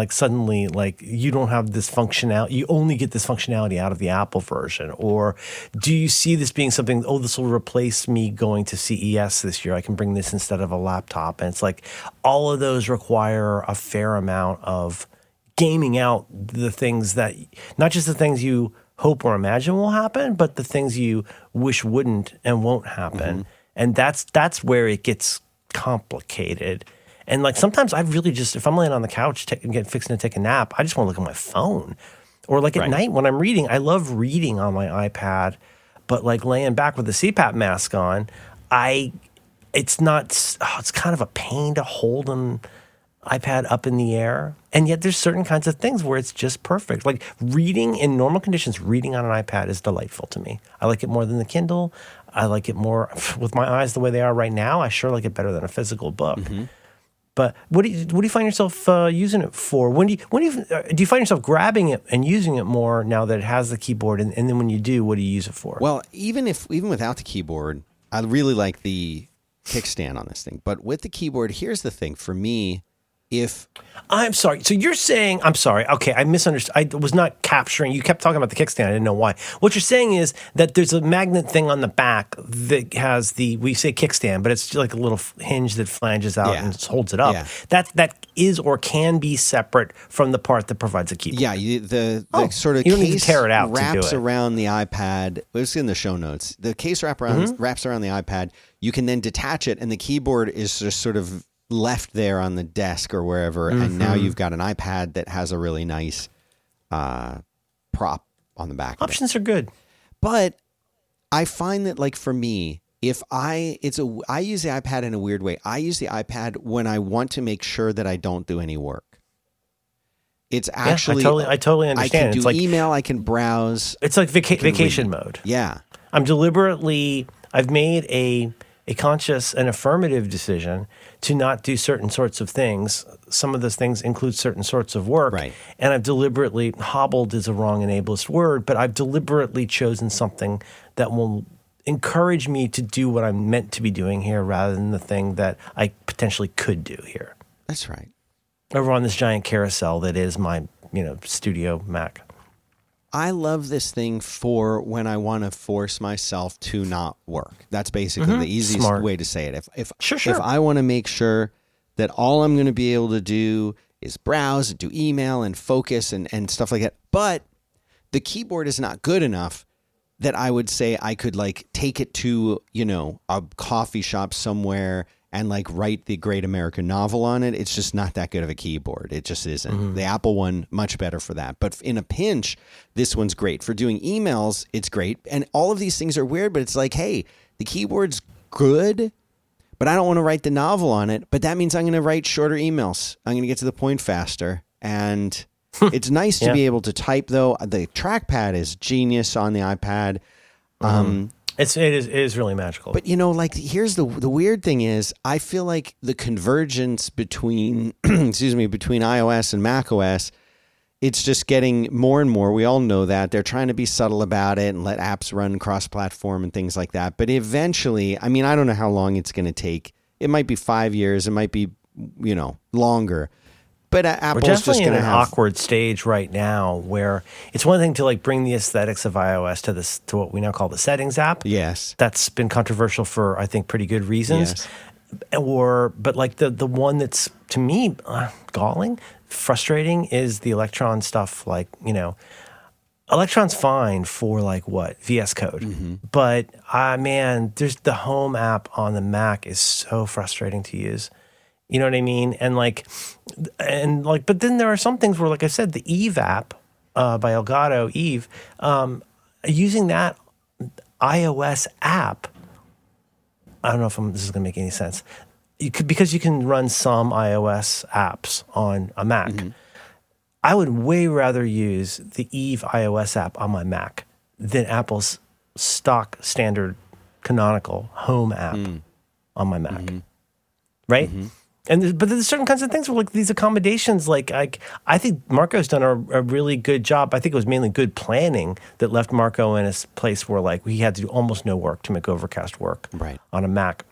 suddenly, like, you don't have this functionality, you only get this functionality out of the Apple version, or do you see this being something, oh, this will replace me going to CES this year, I can bring this instead of a laptop, and it's like, all of those require a fair amount of gaming out the things that, not just the things you hope or imagine will happen, but the things you wish wouldn't and won't happen, and that's where it gets complicated. And, like, sometimes I really just, if I'm laying on the couch fixing to take a nap, I just want to look at my phone. Or like at night when I'm reading, I love reading on my iPad, but like laying back with the CPAP mask on, it's kind of a pain to hold an iPad up in the air. And yet there's certain kinds of things where it's just perfect. Like reading in normal conditions, reading on an iPad is delightful to me. I like it more than the Kindle. I like it more with my eyes the way they are right now. I sure like it better than a physical book. Mm-hmm. But what do you find yourself using it for? When do you find yourself grabbing it and using it more now that it has the keyboard? And then when you do, what do you use it for? Well, even without the keyboard, I really like the kickstand on this thing. But with the keyboard, here's the thing for me. Okay, I misunderstood. I was not capturing. You kept talking about the kickstand. I didn't know why. What you're saying is that there's a magnet thing on the back that has we say kickstand, but it's like a little hinge that flanges out and holds it up. Yeah. That is or can be separate from the part that provides a keyboard. Yeah, sort of you don't case need to tear it out wraps to do it. Around the iPad. It's in the show notes. The case wraps around the iPad. You can then detach it, and the keyboard is just sort of left there on the desk or wherever, mm-hmm. and now you've got an iPad that has a really nice prop on the back. Options are good. But I find that, like, for me, I use the iPad in a weird way. I use the iPad when I want to make sure that I don't do any work. It's actually... Yeah, I totally understand. I can do email, I can browse. It's like vacation mode. Yeah. I'm deliberately... I've made a conscious and affirmative decision to not do certain sorts of things. Some of those things include certain sorts of work. Right. And I've deliberately, hobbled is a wrong enablest word, but I've deliberately chosen something that will encourage me to do what I'm meant to be doing here rather than the thing that I potentially could do here. That's right. Over on this giant carousel that is my, studio Mac. I love this thing for when I want to force myself to not work. That's basically the easiest way to say it. If I want to make sure that all I'm going to be able to do is browse and do email and focus and stuff like that, but the keyboard is not good enough that I would say I could like take it to, a coffee shop somewhere and like write the great American novel on it. It's just not that good of a keyboard. It just isn't. Mm-hmm. The Apple one, much better for that. But in a pinch, this one's great. For doing emails, it's great. And all of these things are weird, but it's like, hey, the keyboard's good, but I don't want to write the novel on it. But that means I'm going to write shorter emails. I'm going to get to the point faster. And it's nice to be able to type, though. The trackpad is genius on the iPad. Mm-hmm. It is really magical. But here's the weird thing is I feel like the convergence between iOS and macOS, it's just getting more and more. We all know that they're trying to be subtle about it and let apps run cross-platform and things like that. But eventually, I mean, I don't know how long it's going to take. It might be 5 years. It might be longer. But Apple's we're definitely just in an awkward stage right now where it's one thing to like bring the aesthetics of iOS to what we now call the Settings app. Yes, that's been controversial for I think pretty good reasons. Yes. But like the one that's to me galling, frustrating is the Electron stuff. Like Electron's fine for like what VS Code, mm-hmm. but man, there's the Home app on the Mac is so frustrating to use. You know what I mean? And but then there are some things where, like I said, the Eve app by Elgato, Eve, using that iOS app, I don't know if this is going to make any sense, because you can run some iOS apps on a Mac. Mm-hmm. I would way rather use the Eve iOS app on my Mac than Apple's stock standard canonical Home app on my Mac, mm-hmm. right? Mm-hmm. But there's certain kinds of things where like these accommodations, like I think Marco's done a really good job. I think it was mainly good planning that left Marco in a place where like he had to do almost no work to make Overcast work on a Mac.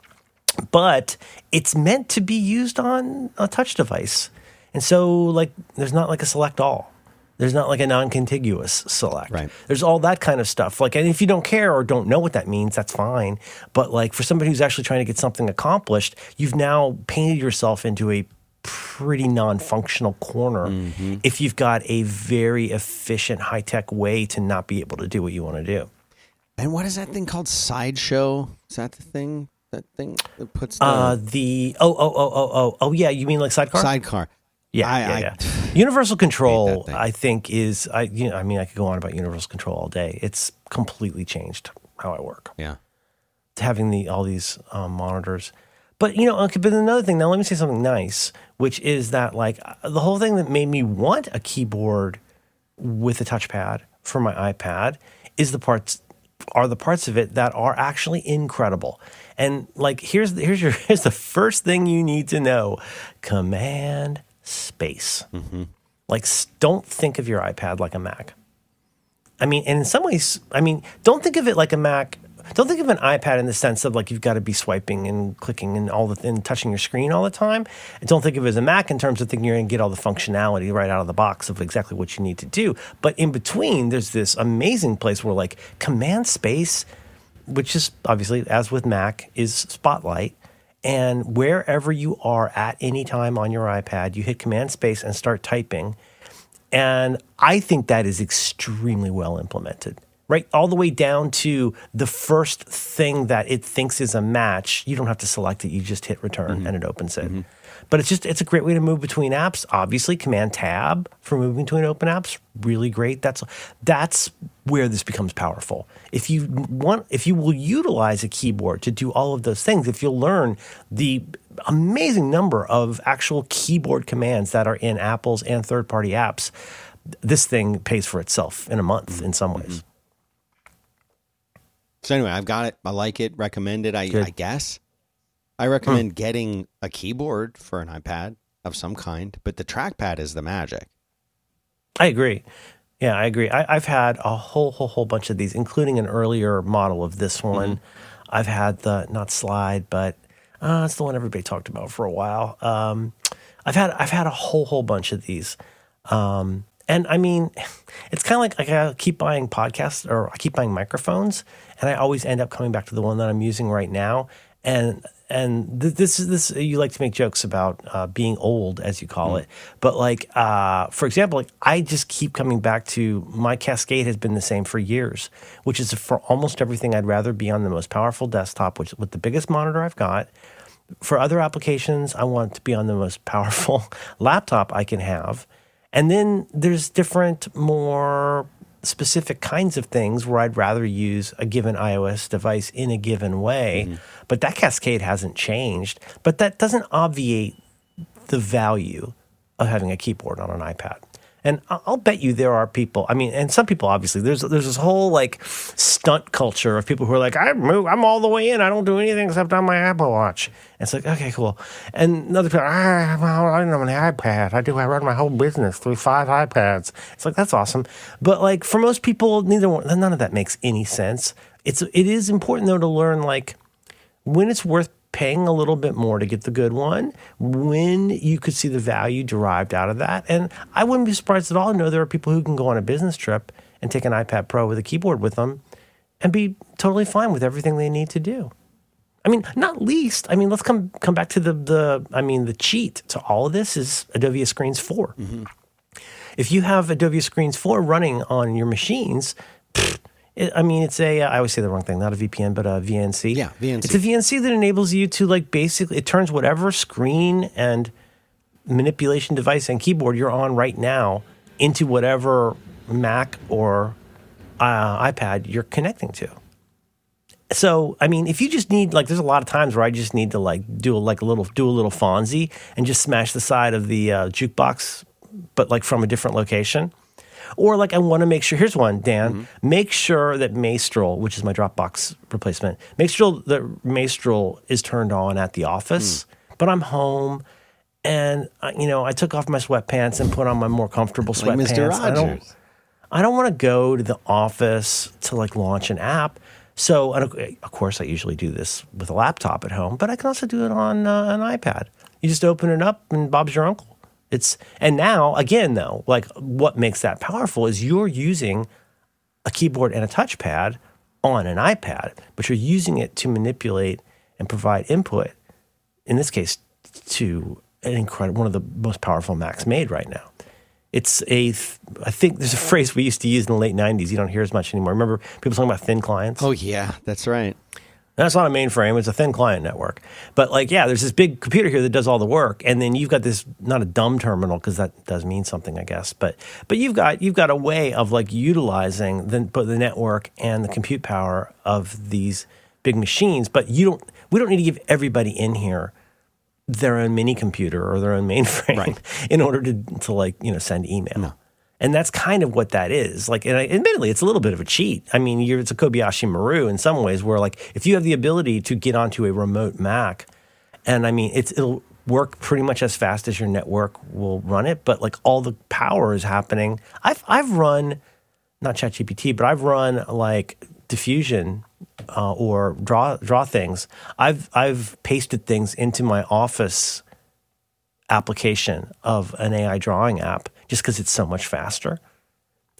But it's meant to be used on a touch device. And so like there's not like a select all. There's not like a non-contiguous select. Right. There's all that kind of stuff. Like, and if you don't care or don't know what that means, that's fine. But like for somebody who's actually trying to get something accomplished, you've now painted yourself into a pretty non-functional corner mm-hmm. if you've got a very efficient high-tech way to not be able to do what you want to do. And what is that thing called? Sideshow? Is that the thing? That thing that puts the... You mean like Sidecar? Sidecar. Yeah. Universal Control, I think, is I could go on about Universal Control all day. It's completely changed how I work. Yeah, having all these monitors. But but another thing. Now let me say something nice, which is that the whole thing that made me want a keyboard with a touchpad for my iPad is the parts of it that are actually incredible. And here's the first thing you need to know: Command Space. Mm-hmm. Don't think of your iPad like a Mac. And in some ways, don't think of it like a Mac. Don't think of an iPad in the sense of you've got to be swiping and clicking and and touching your screen all the time. And don't think of it as a Mac in terms of thinking you're going to get all the functionality right out of the box of exactly what you need to do. But in between, there's this amazing place where Command Space, which is obviously, as with Mac, is Spotlight. And wherever you are at any time on your iPad, you hit Command Space and start typing. And I think that is extremely well implemented, right? All the way down to the first thing that it thinks is a match. You don't have to select it. You just hit return and it opens it. Mm-hmm. But it's a great way to move between apps. Obviously, Command-Tab for moving between open apps, really great. That's where this becomes powerful. If you will utilize a keyboard to do all of those things, if you'll learn the amazing number of actual keyboard commands that are in Apple's and third-party apps, this thing pays for itself in a month in some ways. Mm-hmm. So anyway, I've got it. I like it. Recommend it, I guess. I recommend getting a keyboard for an iPad of some kind, but the trackpad is the magic. I agree. Yeah, I agree. I've had a whole bunch of these, including an earlier model of this one. Mm-hmm. I've had the, not slide, but it's the one everybody talked about for a while. I've had a whole bunch of these. And it's kind of I keep buying podcasts or I keep buying microphones, and I always end up coming back to the one that I'm using right now. And this you like to make jokes about being old, as you call it. But for example, I just keep coming back to my Cascade has been the same for years, which is for almost everything I'd rather be on the most powerful desktop, which with the biggest monitor I've got. For other applications, I want to be on the most powerful laptop I can have. And then there's different, more specific kinds of things where I'd rather use a given iOS device in a given way, but that Cascade hasn't changed. But that doesn't obviate the value of having a keyboard on an iPad. And I'll bet you there are people, and some people obviously, there's this whole stunt culture of people who are I'm all the way in, I don't do anything except on my Apple Watch. And it's okay, cool. And other people, I don't have an iPad. I run my whole business through 5 iPads. It's that's awesome. But for most people, none of that makes any sense. It is important though to learn when it's worth paying a little bit more to get the good one, when you could see the value derived out of that. And I wouldn't be surprised at all to know there are people who can go on a business trip and take an iPad Pro with a keyboard with them and be totally fine with everything they need to do. Not least, let's come back to the cheat to all of this is Adobe Screens 4. Mm-hmm. If you have Adobe Screens 4 running on your machines, it's I always say the wrong thing, not a VPN, but a VNC. Yeah, VNC. It's a VNC that enables you to basically, it turns whatever screen and manipulation device and keyboard you're on right now into whatever Mac or iPad you're connecting to. So, if you just need, there's a lot of times where I just need to do a little Fonzie and just smash the side of the jukebox, but from a different location. Or I want to make sure, here's one, Dan, make sure that Maestrel, which is my Dropbox replacement, make sure that Maestrel is turned on at the office, but I'm home and, I took off my sweatpants and put on my more comfortable sweatpants. Mr. Rogers. I don't want to go to the office to launch an app. So, of course, I usually do this with a laptop at home, but I can also do it on an iPad. You just open it up and Bob's your uncle. And now, again, though, what makes that powerful is you're using a keyboard and a touchpad on an iPad, but you're using it to manipulate and provide input, in this case, to an incredible, one of the most powerful Macs made right now. I think there's a phrase we used to use in the late 90s. You don't hear as much anymore. Remember people talking about thin clients? Oh, yeah, that's right. That's not a mainframe. It's a thin client network. But, like, yeah, there's this big computer here that does all the work, and then you've got this, not a dumb terminal, because that does mean something, I guess, but you've got a way of, like, utilizing the network and the compute power of these big machines, but we don't need to give everybody in here their own mini computer or their own mainframe in order to like, you know, send email. No. And that's kind of what that is. Like, and admittedly, it's a little bit of a cheat. I mean, it's a Kobayashi Maru in some ways, where, like, if you have the ability to get onto a remote Mac, and I mean, it'll work pretty much as fast as your network will run it, but, like, all the power is happening. I've run, not ChatGPT, but I've run, like, Diffusion or Draw Things. I've pasted things into my Office application of an AI drawing app, just because it's so much faster.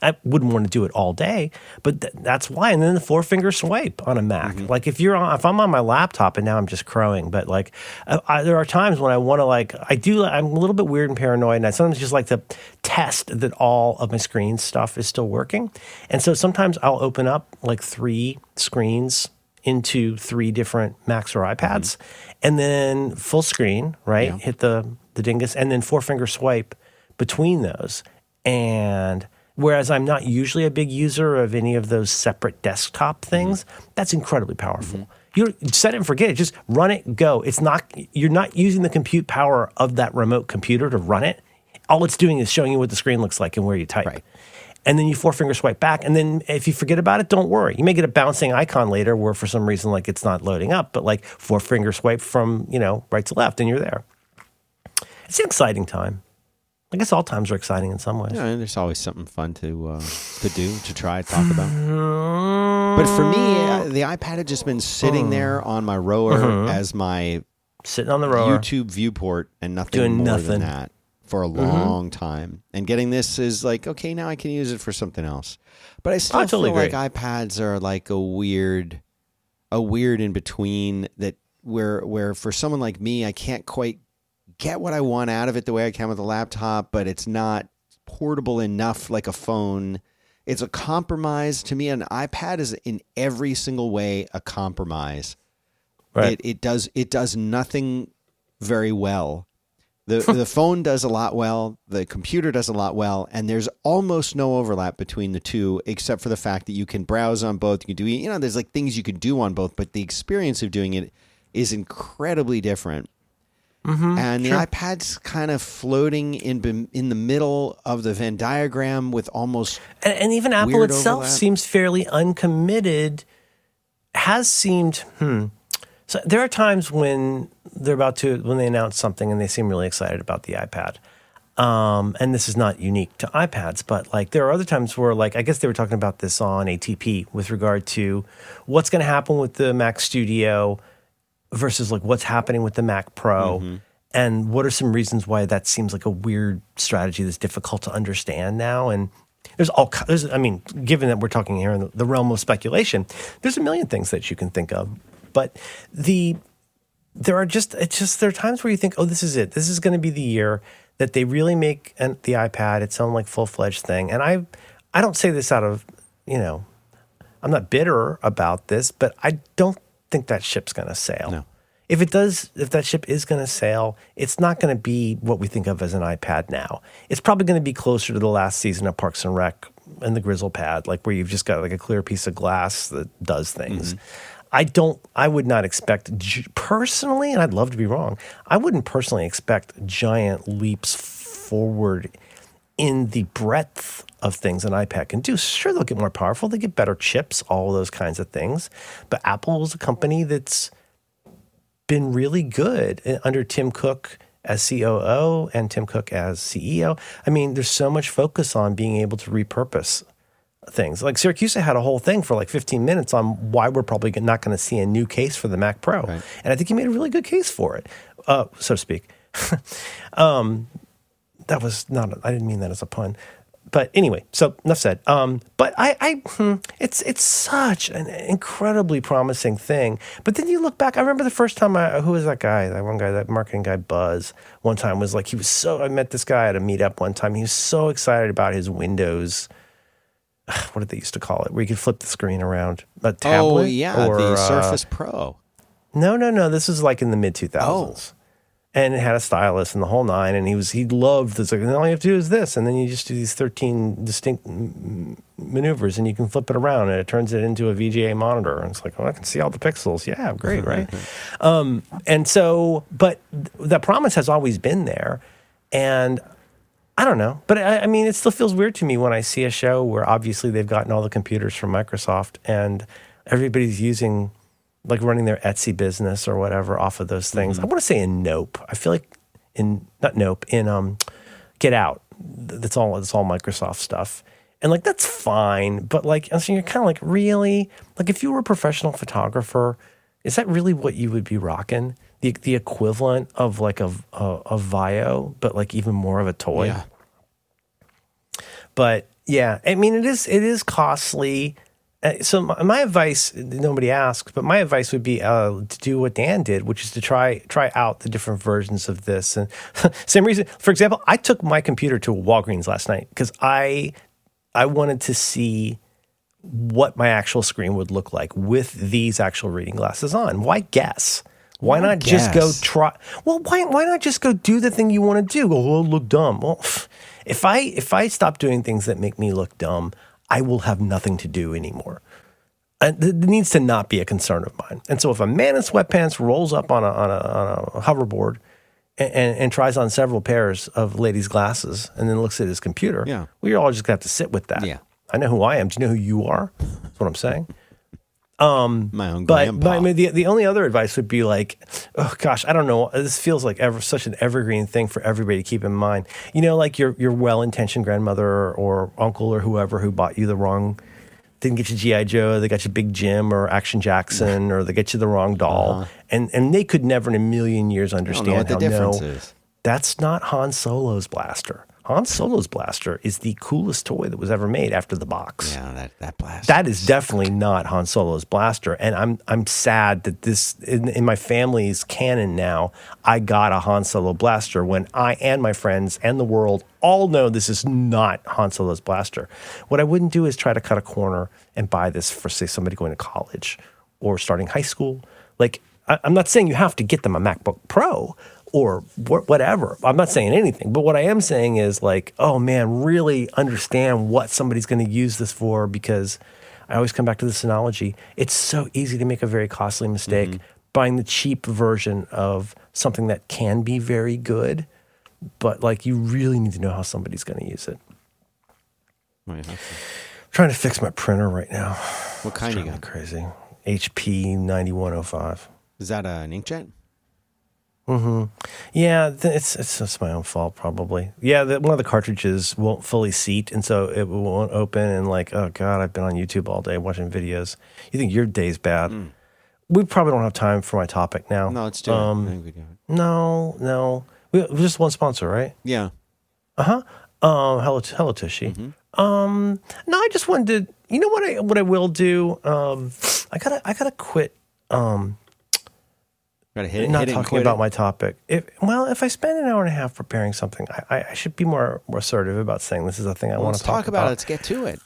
I wouldn't want to do it all day, but that's why. And then the four-finger swipe on a Mac. Mm-hmm. Like, if I'm on my laptop, and now I'm just crowing, but, like, there are times when I want to, like, I'm a little bit weird and paranoid, and I sometimes just like to test that all of my screen stuff is still working. And so sometimes I'll open up, like, 3 screens into 3 different Macs or iPads, and then full screen, right? Yeah. Hit the dingus, and then four-finger swipe between those. And whereas I'm not usually a big user of any of those separate desktop things, that's incredibly powerful. Mm-hmm. You set it and forget it. Just run it, go. You're not using the compute power of that remote computer to run it. All it's doing is showing you what the screen looks like and where you type. Right. And then you four-finger swipe back. And then if you forget about it, don't worry. You may get a bouncing icon later where, for some reason, like, it's not loading up, but, like, four-finger swipe from, you know, right to left, and you're there. It's an exciting time. I guess all times are exciting in some ways. Yeah, and there's always something fun to do, to try, talk about. But for me, the iPad had just been sitting there on my rower as my YouTube viewport, and nothing doing more nothing. Than that for a long time. And getting this is like, okay, now I can use it for something else. But I still feel like iPads are like a weird in between, that where for someone like me, I can't quite get what I want out of it the way I can with a laptop, but it's not portable enough like a phone. It's a compromise to me. An iPad is in every single way a compromise. Right. It does nothing very well. The phone does a lot well, the computer does a lot well, and there's almost no overlap between the two, except for the fact that you can browse on both, you can do, you know, there's, like, things you can do on both, but the experience of doing it is incredibly different. Mm-hmm, and the iPad's kind of floating in the middle of the Venn diagram with almost and even Apple itself overlap. Seems fairly uncommitted. Has seemed So there are times when they're when they announce something and they seem really excited about the iPad. And this is not unique to iPads, but, like, there are other times where, like, I guess they were talking about this on ATP with regard to what's going to happen with the Mac Studio versus, like, what's happening with the Mac Pro, and what are some reasons why that seems like a weird strategy that's difficult to understand now. And given that we're talking here in the realm of speculation, there's a million things that you can think of. But there are times where you think, oh, this is it. This is going to be the year that they really make the iPad its own, like, full-fledged thing. And I don't say this out of, you know, I'm not bitter about this, but I don't think that ship's going to sail. No. If that ship is going to sail, it's not going to be what we think of as an iPad now. It's probably going to be closer to the last season of Parks and Rec and the Grizzle Pad, like, where you've just got, like, a clear piece of glass that does things. I would not expect, personally, and I'd love to be wrong, I wouldn't personally expect giant leaps forward in the breadth of things an iPad can do. Sure, they'll get more powerful, they get better chips, all those kinds of things. But Apple is a company that's been really good under Tim Cook as COO and Tim Cook as CEO. I mean, there's so much focus on being able to repurpose things. Like, Syracuse had a whole thing for, like, 15 minutes on why we're probably not going to see a new case for the Mac Pro. Right. And I think he made a really good case for it, so to speak. That was not, I didn't mean that as a pun. But anyway, so enough said. But it's such an incredibly promising thing. But then you look back. I remember the first time who was that guy? That one guy, that marketing guy, Buzz. One time was like, I met this guy at a meetup one time. He was so excited about his Windows what did they used to call it, where you could flip the screen around? A tablet? Oh, yeah, or, the Surface Pro. No. This is like in the mid-2000s. Oh. And it had a stylus and the whole nine, and he loved this. Like, all you have to do is this, and then you just do these 13 distinct maneuvers, and you can flip it around, and it turns it into a VGA monitor. And it's like, oh, I can see all the pixels. Yeah, great, right? And so, but the promise has always been there, and I don't know. But, I mean, it still feels weird to me when I see a show where obviously they've gotten all the computers from Microsoft, and everybody's using... like running their Etsy business or whatever off of those things. Mm-hmm. I want to say in Nope. I feel like in Get Out. That's all Microsoft stuff. And like that's fine, but like so you're kind of like, really? Like if you were a professional photographer, is that really what you would be rocking? The equivalent of like a Vio, but like even more of a toy. Yeah. But yeah, I mean it is costly. So my advice, nobody asked, but my advice would be to do what Dan did, which is to try out the different versions of this. And same reason, for example, I took my computer to Walgreens last night because I wanted to see what my actual screen would look like with these actual reading glasses on. Why guess? Why not just go try? Well, why not just go do the thing you want to do? Oh, look dumb. Well, if I stop doing things that make me look dumb, I will have nothing to do anymore. It needs to not be a concern of mine. And so if a man in sweatpants rolls up on a hoverboard and tries on several pairs of ladies' glasses and then looks at his computer, yeah, we're all just going to have to sit with that. Yeah. I know who I am. Do you know who you are? That's what I'm saying. My own grandpa. But I mean, the only other advice would be like, oh gosh, I don't know. This feels like such an evergreen thing for everybody to keep in mind. You know, like your well-intentioned grandmother or uncle or whoever who bought you the wrong, didn't get you G.I. Joe, they got you Big Jim or Action Jackson, or they get you the wrong doll. Uh-huh. And they could never in a million years understand what the difference is. That's not Han Solo's blaster. Han Solo's blaster is the coolest toy that was ever made after the box. Yeah, that blaster. That is definitely not Han Solo's blaster, and I'm sad that this in my family's canon now. I got a Han Solo blaster when I and my friends and the world all know this is not Han Solo's blaster. What I wouldn't do is try to cut a corner and buy this for, say, somebody going to college or starting high school. Like I'm not saying you have to get them a MacBook Pro. Or whatever. I'm not saying anything, but what I am saying is like, oh man, really understand what somebody's going to use this for, because I always come back to this analogy. It's so easy to make a very costly mistake buying the cheap version of something that can be very good, but like you really need to know how somebody's going to use it. Oh, yeah, I'm trying to fix my printer right now. What kind you got? Crazy. HP 9105. Is that an inkjet? Mm-hmm. Yeah, it's just my own fault probably. Yeah, one of the cartridges won't fully seat, and so it won't open. And like, oh god, I've been on YouTube all day watching videos. You think your day's bad? Mm. We probably don't have time for my topic now. No, it's different. I think we do it. No, we're just one sponsor, right? Yeah. HelloTushy. Mm-hmm. No, I just wanted to. You know what I will do? I gotta quit. Not talking about my topic. If I spend an hour and a half preparing something, I should be more assertive about saying this is a thing I want to talk about. Let's get to it.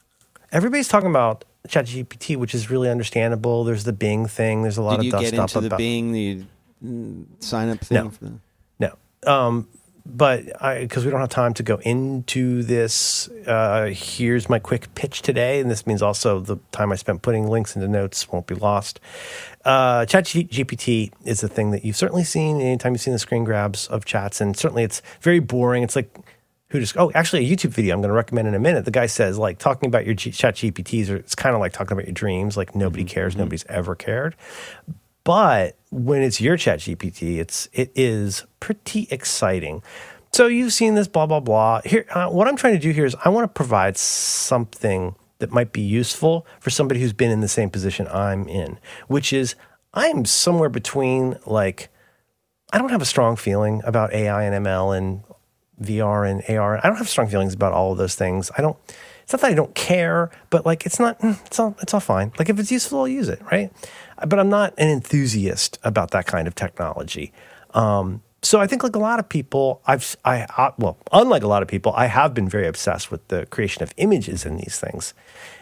Everybody's talking about ChatGPT, which is really understandable. There's the Bing thing. There's a lot of dust up about... Did you get into the Bing, the sign-up thing? No. Because we don't have time to go into this, here's my quick pitch today, and this means also the time I spent putting links into notes won't be lost. ChatGPT is a thing that you've certainly seen anytime you've seen the screen grabs of chats, and certainly it's very boring. It's like, actually a YouTube video I'm going to recommend in a minute. The guy says, like, talking about your ChatGPTs, it's kind of like talking about your dreams, like nobody cares, nobody's ever cared. But when it's your ChatGPT, it is pretty exciting. So you've seen this blah, blah, blah. Here, what I'm trying to do here is I want to provide something that might be useful for somebody who's been in the same position I'm in, which is I'm somewhere between, like, I don't have a strong feeling about AI and ML and VR and AR. I don't have strong feelings about all of those things. It's not that I don't care, but like it's all fine. Like if it's useful, I'll use it, right? But I'm not an enthusiast about that kind of technology. So I think, like a lot of people, unlike a lot of people, I have been very obsessed with the creation of images in these things.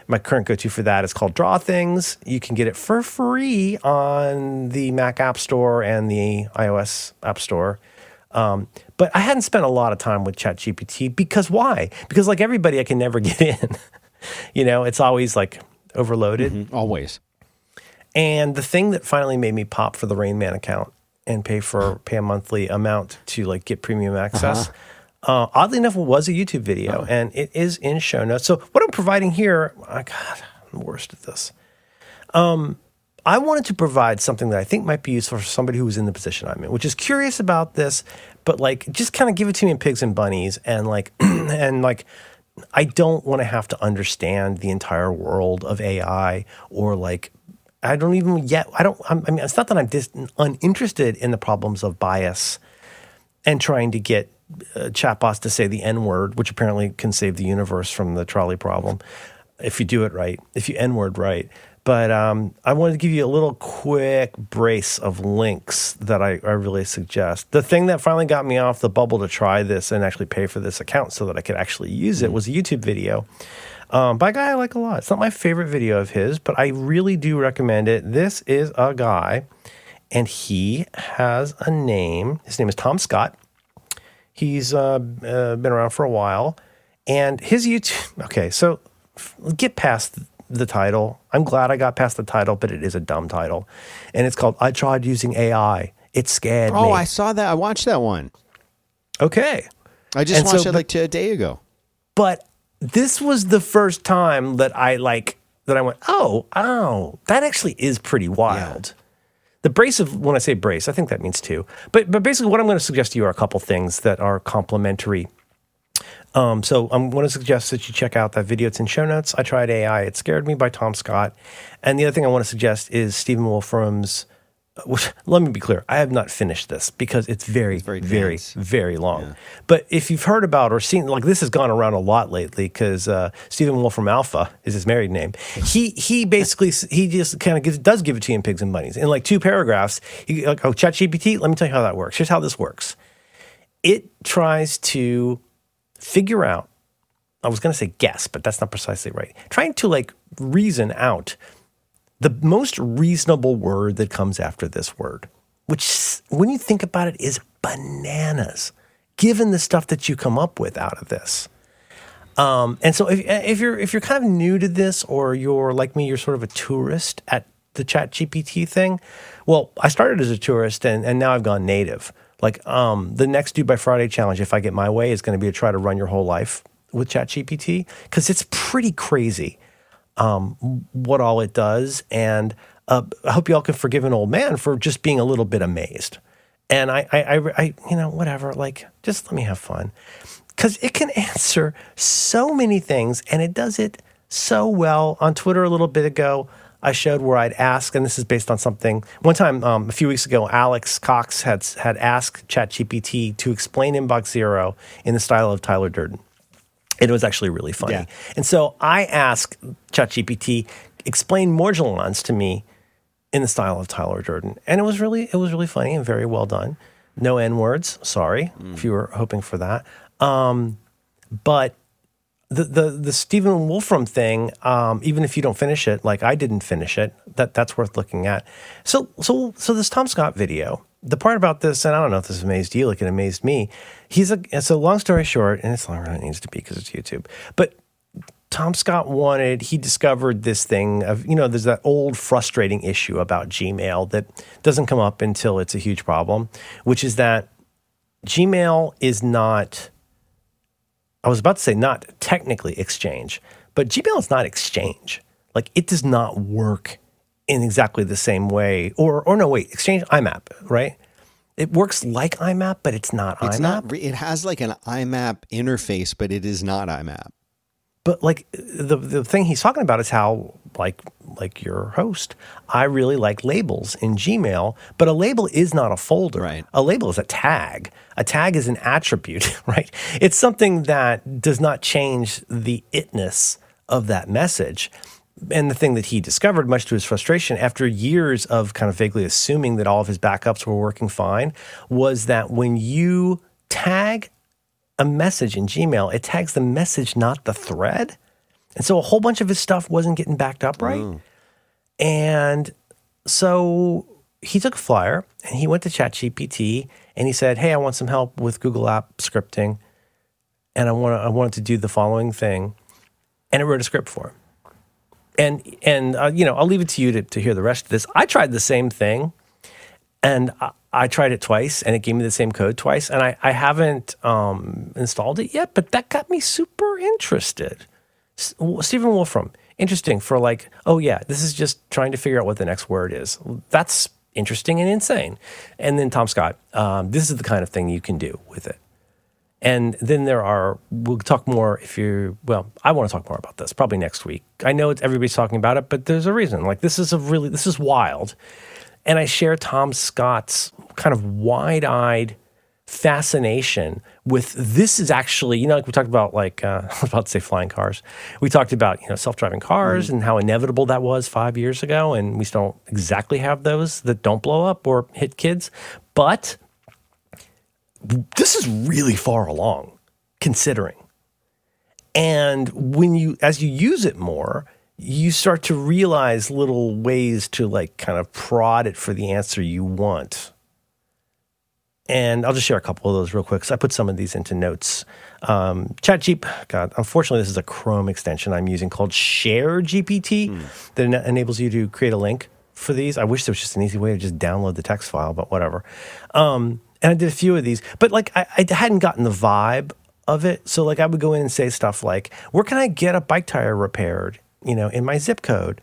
My current go-to for that is called Draw Things. You can get it for free on the Mac App Store and the iOS App Store. But I hadn't spent a lot of time with ChatGPT because why? Because like everybody, I can never get in. You know, it's always like overloaded. Mm-hmm. Always. And the thing that finally made me pop for the Rain Man account and pay a monthly amount to like get premium access. Uh-huh. Oddly enough, it was a YouTube video, uh-huh. and it is in show notes. So what I'm providing here, oh God, I'm the worst at this. I wanted to provide something that I think might be useful for somebody who was in the position I'm in, which is curious about this, but like just kind of give it to me in pigs and bunnies, and like and like I don't want to have to understand the entire world of AI or like. I don't even yet, I don't, I mean, it's not that I'm uninterested in the problems of bias and trying to get chatbots to say the N-word, which apparently can save the universe from the trolley problem, if you do it right, if you N-word right. But I wanted to give you a little quick brace of links that I really suggest. The thing that finally got me off the bubble to try this and actually pay for this account so that I could actually use it was a YouTube video. By a guy I like a lot. It's not my favorite video of his, but I really do recommend it. This is a guy, and he has a name. His name is Tom Scott. He's been around for a while. And his YouTube... Okay, so get past the title. I'm glad I got past the title, but it is a dumb title. And it's called, I Tried Using AI. It Scared Me. Oh, I saw that. I watched that one. Okay. I just watched it like a day ago. But... This was the first time that I went, oh, that actually is pretty wild. Yeah. The brace of, when I say brace, I think that means two. But basically what I'm going to suggest to you are a couple things that are complementary. So I'm going to suggest that you check out that video. It's in show notes. I Tried AI. It Scared Me by Tom Scott. And the other thing I want to suggest is Steven Wolfram's, which, let me be clear, I have not finished this because it's very, very long. Yeah. But if you've heard about or seen, like this has gone around a lot lately because Steven Wolfram Alpha is his married name. He basically, he just kind of does give it to you in pigs and bunnies. In like two paragraphs, he, like, oh, ChatGPT, let me tell you how that works. Here's how this works. It tries to figure out, I was going to say guess, but that's not precisely right. Trying to like reason out the most reasonable word that comes after this word, which when you think about it is bananas, given the stuff that you come up with out of this. And so if you're kind of new to this or you're like me, you're sort of a tourist at the ChatGPT thing. Well, I started as a tourist and now I've gone native. Like the next Due by Friday challenge, if I get my way, is going to be to try to run your whole life with ChatGPT because it's pretty crazy. What all it does, and I hope y'all can forgive an old man for just being a little bit amazed. And I you know, whatever, like, just let me have fun. Because it can answer so many things, and it does it so well. On Twitter a little bit ago, I showed where I'd ask, and this is based on something. One time, a few weeks ago, Alex Cox had asked ChatGPT to explain Inbox Zero in the style of Tyler Durden. It was actually really funny. Yeah. And so I asked ChatGPT, explain morgellons to me in the style of Tyler Durden. And it was really funny and very well done. No N-words, sorry, if you were hoping for that. But the Steven Wolfram thing, even if you don't finish it, like I didn't finish it, that's worth looking at. So this Tom Scott video, the part about this, and I don't know if this amazed you, like it amazed me. So long story short, and it's longer than it needs to be because it's YouTube. But Tom Scott he discovered this thing of, you know, there's that old frustrating issue about Gmail that doesn't come up until it's a huge problem, which is that Gmail is not, I was about to say not technically Exchange, but Gmail is not Exchange. Like it does not work in exactly the same way, or no, wait, Exchange IMAP, right? It works like IMAP, but it's not IMAP. It has like an IMAP interface, but it is not IMAP. But like the thing he's talking about is how like your host, I really like labels in Gmail, but a label is not a folder. Right. A label is a tag. A tag is an attribute, right? It's something that does not change the itness of that message. And the thing that he discovered, much to his frustration, after years of kind of vaguely assuming that all of his backups were working fine, was that when you tag a message in Gmail, it tags the message, not the thread. And so a whole bunch of his stuff wasn't getting backed up right. And so he took a flyer and he went to ChatGPT and he said, hey, I want some help with Google App scripting. And I wanted to do the following thing. And it wrote a script for him. And you know, I'll leave it to you to hear the rest of this. I tried the same thing, and I tried it twice, and it gave me the same code twice, and I haven't installed it yet, but that got me super interested. Steven Wolfram, interesting for like, oh yeah, this is just trying to figure out what the next word is. That's interesting and insane. And then Tom Scott, this is the kind of thing you can do with it. And then we'll talk more I want to talk more about this probably next week. I know everybody's talking about it, but there's a reason. Like this is wild. And I share Tom Scott's kind of wide-eyed fascination with this is actually, you know, like we talked about, like, I was about to say flying cars. We talked about, you know, self-driving cars and how inevitable that was 5 years ago. And we still don't exactly have those that don't blow up or hit kids. But this is really far along, considering. And when as you use it more, you start to realize little ways to like kind of prod it for the answer you want. And I'll just share a couple of those real quick, because I put some of these into notes. ChatGPT, God, unfortunately, this is a Chrome extension I'm using called ShareGPT that enables you to create a link for these. I wish there was just an easy way to just download the text file, but whatever. And I did a few of these, but like I hadn't gotten the vibe of it. So like I would go in and say stuff like, where can I get a bike tire repaired, you know, in my zip code?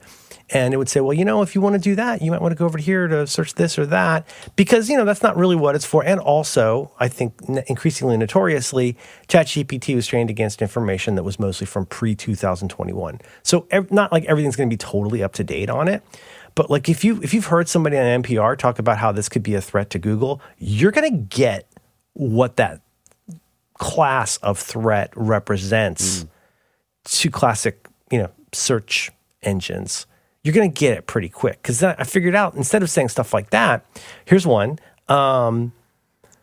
And it would say, well, you know, if you want to do that, you might want to go over here to search this or that, because, you know, that's not really what it's for. And also, I think increasingly notoriously, ChatGPT was trained against information that was mostly from pre-2021. So not like everything's going to be totally up to date on it. But like if you've heard somebody on NPR talk about how this could be a threat to Google, you're going to get what that class of threat represents to classic, you know, search engines. You're going to get it pretty quick, because I figured out, instead of saying stuff like that, here's one.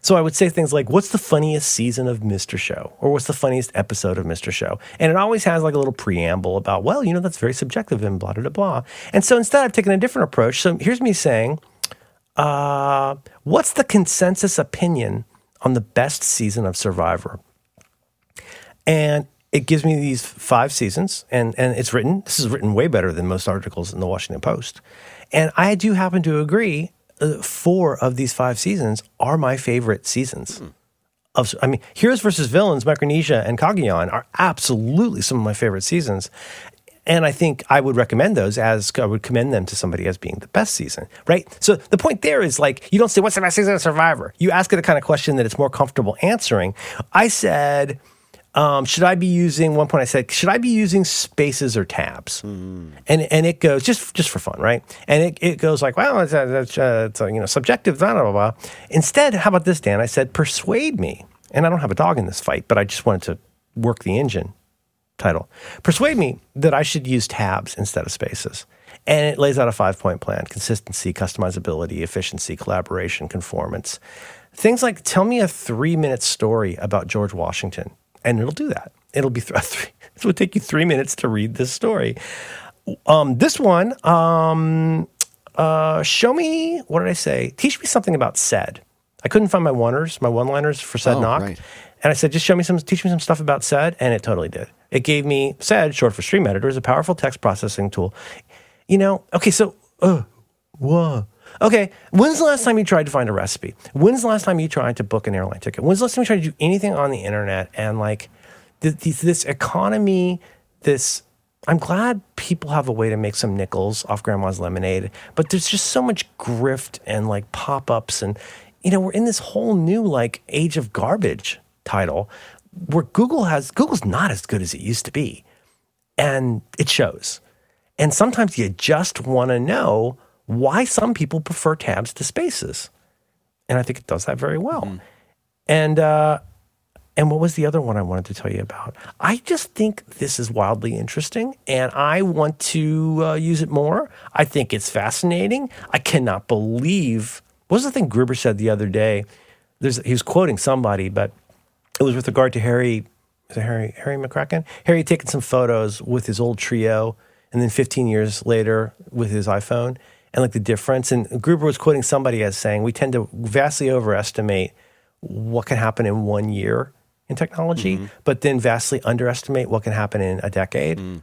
So I would say things like, what's the funniest season of Mr. Show? Or what's the funniest episode of Mr. Show? And it always has like a little preamble about, well, you know, that's very subjective and blah, blah, blah. And so instead I've taken a different approach. So here's me saying, what's the consensus opinion on the best season of Survivor? And it gives me these 5 seasons, and it's written, this is written way better than most articles in the Washington Post. And I do happen to agree 4 of these 5 seasons are my favorite seasons. I mean, Heroes versus Villains, Micronesia, and Kagyan are absolutely some of my favorite seasons. And I think I would recommend those as, I would commend them to somebody as being the best season, right? So the point there is like, you don't say, what's the best season of Survivor? You ask it a kind of question that it's more comfortable answering. I said, should I be using spaces or tabs? And it goes, just for fun, right? And it goes like, well, it's you know, subjective, blah, blah, blah. Instead, how about this, Dan? I said, persuade me. And I don't have a dog in this fight, but I just wanted to work the engine title. Persuade me that I should use tabs instead of spaces. And it lays out a 5-point plan: consistency, customizability, efficiency, collaboration, conformance. Things like, tell me a 3-minute story about George Washington. And it'll do that. It'll be it will take you 3 minutes to read this story. This one, show me, what did I say? Teach me something about said. I couldn't find my one-liners for said knock. Right. And I said, just teach me some stuff about said. And it totally did. It gave me said, short for stream editor, is a powerful text processing tool. You know, okay, so, whoa. Okay, when's the last time you tried to find a recipe? When's the last time you tried to book an airline ticket? When's the last time you tried to do anything on the internet? And like this economy, I'm glad people have a way to make some nickels off grandma's lemonade, but there's just so much grift and like pop-ups, and you know, we're in this whole new like age of garbage title where Google's not as good as it used to be, and it shows. And sometimes you just want to know why some people prefer tabs to spaces. And I think it does that very well. Mm-hmm. And And what was the other one I wanted to tell you about? I just think this is wildly interesting, and I want to use it more. I think it's fascinating. I cannot believe... What was the thing Gruber said the other day? He was quoting somebody, but it was with regard to Harry McCracken? Harry had taken some photos with his old trio, and then 15 years later with his iPhone, and like the difference. And Gruber was quoting somebody as saying, we tend to vastly overestimate what can happen in 1 year in technology, mm-hmm. but then vastly underestimate what can happen in a decade. Mm.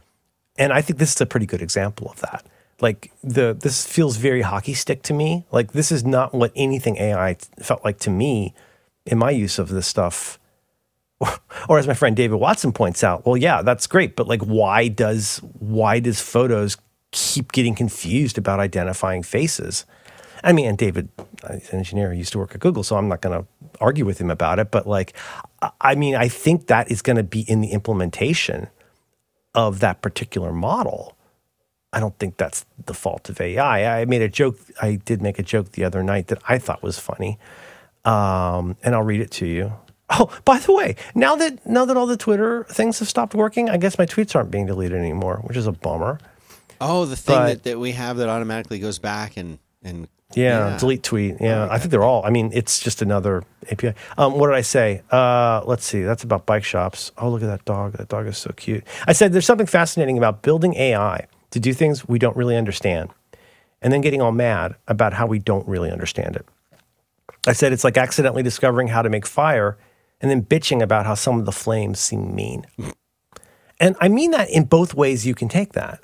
And I think this is a pretty good example of that. Like, this feels very hockey stick to me. Like, this is not what anything AI felt like to me in my use of this stuff. Or as my friend David Watson points out, well, yeah, that's great, but like, why does photos keep getting confused about identifying faces? I mean, and David, he's an engineer, he used to work at Google, so I'm not going to argue with him about it, but like, I mean, I think that is going to be in the implementation of that particular model. I don't think that's the fault of AI. I did make a joke the other night that I thought was funny, and I'll read it to you. Oh, by the way, now that all the Twitter things have stopped working, I guess my tweets aren't being deleted anymore, which is a bummer. Oh, the thing that we have that automatically goes back and delete tweet. Yeah, I think they're all. I mean, it's just another API. What did I say? Let's see. That's about bike shops. Oh, look at that dog. That dog is so cute. I said there's something fascinating about building AI to do things we don't really understand, and then getting all mad about how we don't really understand it. I said it's like accidentally discovering how to make fire and then bitching about how some of the flames seem mean. And I mean that in both ways you can take that.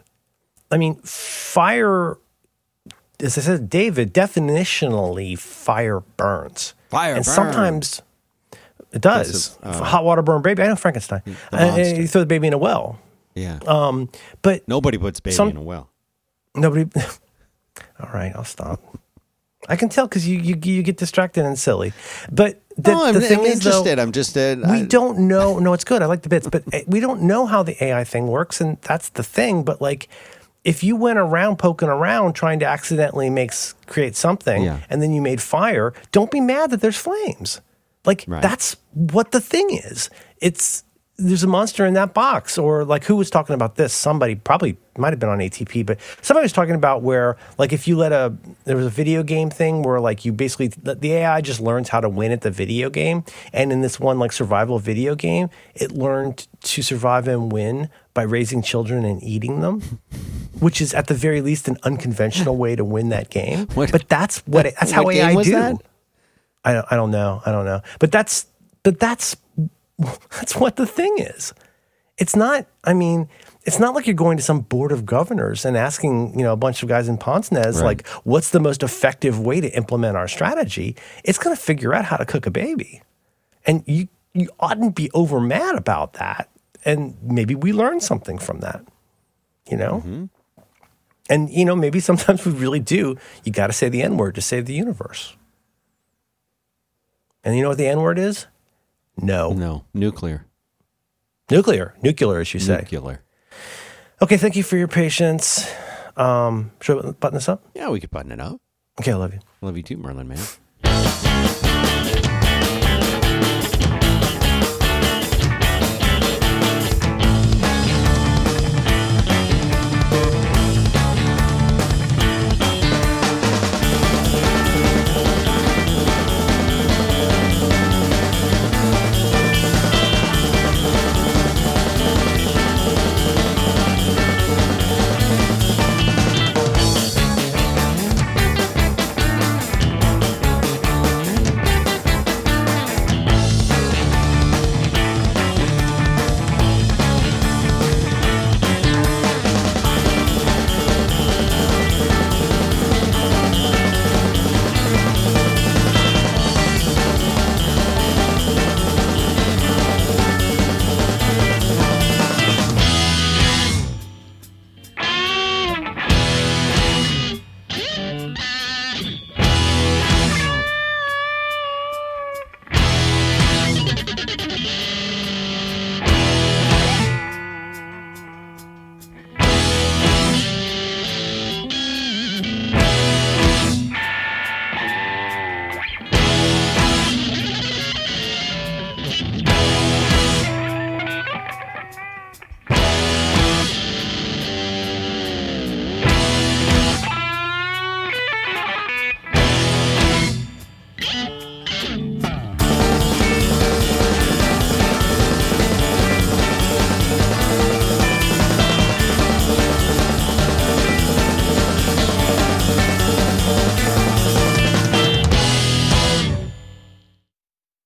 I mean, fire, as I said, David, definitionally fire burns. Sometimes it does. Hot water burn baby. I know Frankenstein. And you throw the baby in a well. Yeah. But nobody puts baby in a well. Nobody. All right, I'll stop. I can tell because you get distracted and silly. But I'm don't know. No, it's good. I like the bits, but we don't know how the AI thing works, and that's the thing. But like, if you went around poking around trying to accidentally create something, and then you made fire, don't be mad that there's flames. Like that's what the thing is. There's a monster in that box. Or like, who was talking about this? Somebody probably might have been on ATP, but somebody was talking about where like if you there was a video game thing where like you basically, the AI just learns how to win at the video game. And in this one like survival video game, it learned to survive and win by raising children and eating them, which is at the very least an unconventional way to win that game. But that's that's how AI do that? I don't know. But that's what the thing is. It's not like you're going to some board of governors and asking, a bunch of guys in pince nez, like, what's the most effective way to implement our strategy? It's going to figure out how to cook a baby. And you oughtn't be over mad about that. And maybe we learn something from that, Mm-hmm. And, maybe sometimes we really do. You got to say the N-word to save the universe. And you know what the N-word is? No. Nuclear. Nuclear, as you say. Nuclear. Okay, thank you for your patience. Should we button this up? Yeah, we could button it up. Okay, I love you. Love you too, Merlin, man.